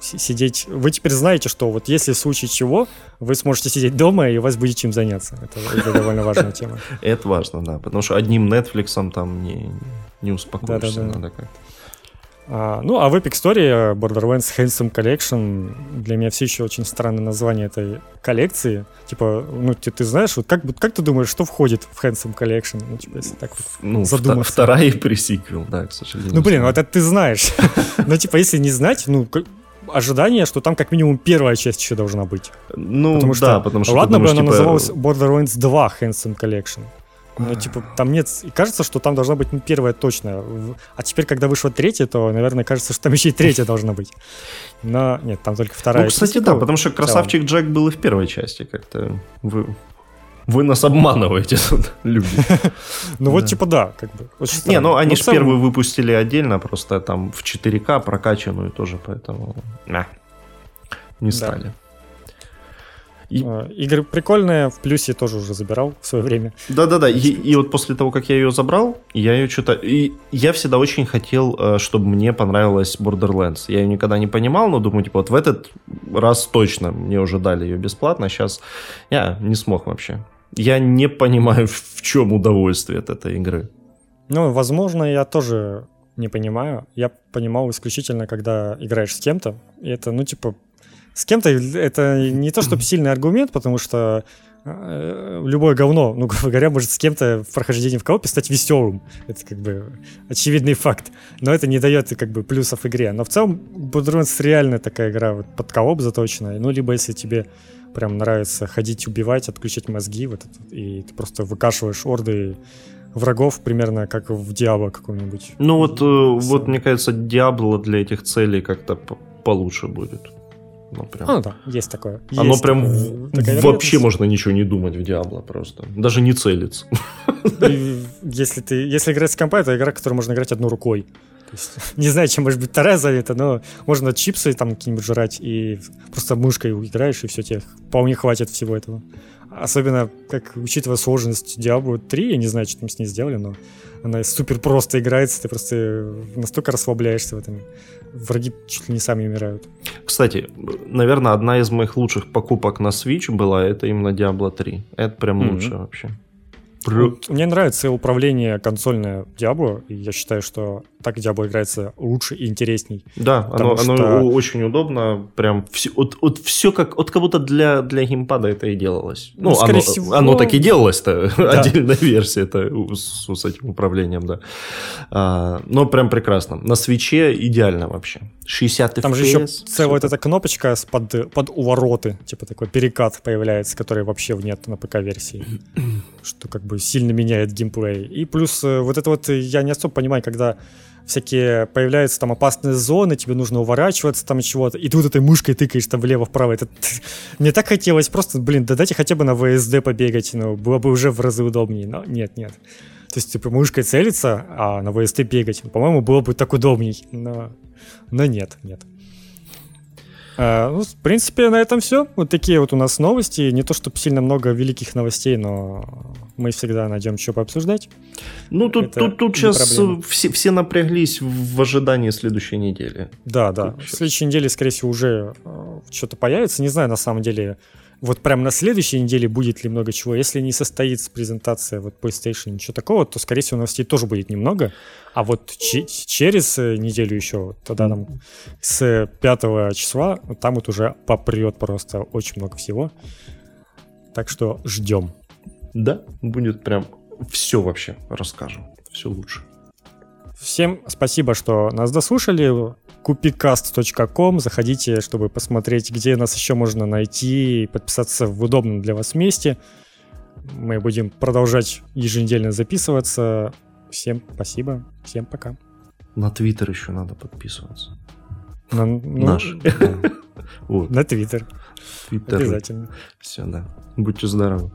сидеть, вы теперь знаете, что вот если в случае чего, вы сможете сидеть дома и у вас будет чем заняться, это довольно важная тема. Это важно, да, потому что одним Netflix'ом там не успокоишься, надо как-то. Ну, а в Epic Store Borderlands Handsome Collection, для меня все еще очень странное название этой коллекции. Типа, ну, ты знаешь, вот как ты думаешь, что входит в Handsome Collection? Ну, типа, если так вот задуматься. Вторая пресиквел, да, к сожалению. Ну, блин, вот это ты знаешь. Но, типа, если не знать, ну, ожидание, что там как минимум первая часть еще должна быть. Ну, потому что ладно бы она называлась Borderlands 2 Handsome Collection. Ну, типа, там нет... И кажется, что там должна быть первая точно. А теперь, когда вышла 3, то, наверное, кажется, что там еще и 3 должна быть. Но нет, там только 2. Ну, кстати, часть, да, потому что красавчик Джек был и в первой части как-то. Вы нас обманываете, люди. Ну, вот типа да, как бы. Не, ну, они же первую выпустили отдельно, просто там в 4К прокачанную тоже, поэтому... Не стали. Игры прикольные, в плюсе тоже уже забирал в свое время. Да-да-да, и вот после того, как я ее забрал, я ее что-то... И я всегда очень хотел, чтобы мне понравилась Borderlands. Я ее никогда не понимал, но думаю, типа, вот в этот раз точно мне уже дали ее бесплатно, сейчас я не смог вообще. Я не понимаю, в чем удовольствие от этой игры. Ну, возможно, я тоже не понимаю. Я понимал исключительно, когда играешь с кем-то. И это, ну, типа, с кем-то это не то, чтобы сильный аргумент, потому что любое говно, ну, грубо говоря, может с кем-то в прохождении в коопе стать веселым. Это как бы очевидный факт. Но это не дает как бы плюсов игре. Но в целом Borderlands реально такая игра вот, под кооп заточенная. Ну, либо если тебе прям нравится ходить, убивать, отключать мозги, вот это, и ты просто выкашиваешь орды врагов, примерно как в Diablo каком-нибудь. Ну, вот мне кажется, Diablo для этих целей как-то получше будет. Ну, прям. А, да, есть такое. Оно есть прям такая вообще можно ничего не думать в Diablo просто. Даже не целиться. Если играть с компа, это игра, в которую можно играть одной рукой. То есть, не знаю, чем может быть вторая завета, но можно чипсы там какие-нибудь жрать и просто мышкой играешь, и все, тебе вполне хватит всего этого. Особенно, как учитывая сложность Diablo 3, я не знаю, что там с ней сделали, но она супер просто играется, ты просто настолько расслабляешься в этом. Враги чуть ли не сами умирают. Кстати, наверное, одна из моих лучших покупок на Switch была, это именно Diablo 3. Это прям лучше вообще. Вот, мне нравится управление консольное Diablo, и я считаю, что так Diablo играется лучше и интересней. Да, оно очень удобно, прям все, все как будто для геймпада это и делалось. Ну, оно так и делалось-то, да. Отдельная версия это с этим управлением, да. Но прям прекрасно. На Switch'е идеально вообще. 60 FPS. Там же еще целая вот эта кнопочка под увороты, типа такой перекат появляется, который вообще нет на ПК-версии, что как бы сильно меняет геймплей. И плюс вот это вот, я не особо понимаю, когда всякие появляются там опасные зоны, тебе нужно уворачиваться там чего-то, и ты вот этой мышкой тыкаешь там влево-вправо. Мне так хотелось просто, да дайте хотя бы на ВСД побегать, ну, было бы уже в разы удобнее, но нет. То есть, типа, мышкой целиться, а на ВСД бегать, по-моему, было бы так удобней, но нет. Ну, в принципе, на этом все. Вот такие вот у нас новости. Не то, чтобы сильно много великих новостей, но мы всегда найдем, что пообсуждать. Ну, тут сейчас все напряглись в ожидании следующей недели. Да. В следующей неделе, скорее всего, уже что-то появится. Не знаю, на самом деле, вот прям на следующей неделе будет ли много чего. Если не состоится презентация вот PlayStation, ничего такого, то, скорее всего, новостей тоже будет немного. А вот через неделю еще, тогда нам с 5 числа, там вот уже попрет просто очень много всего. Так что ждем. Да, будет прям все вообще расскажем. Все лучше. Всем спасибо, что нас дослушали. Купикаст.ком. Заходите, чтобы посмотреть, где нас еще можно найти и подписаться в удобном для вас месте. Мы будем продолжать еженедельно записываться. Всем спасибо. Всем пока. На Твиттер еще надо подписываться. Наш. На Твиттер. Обязательно. Все, да. Будьте здоровы.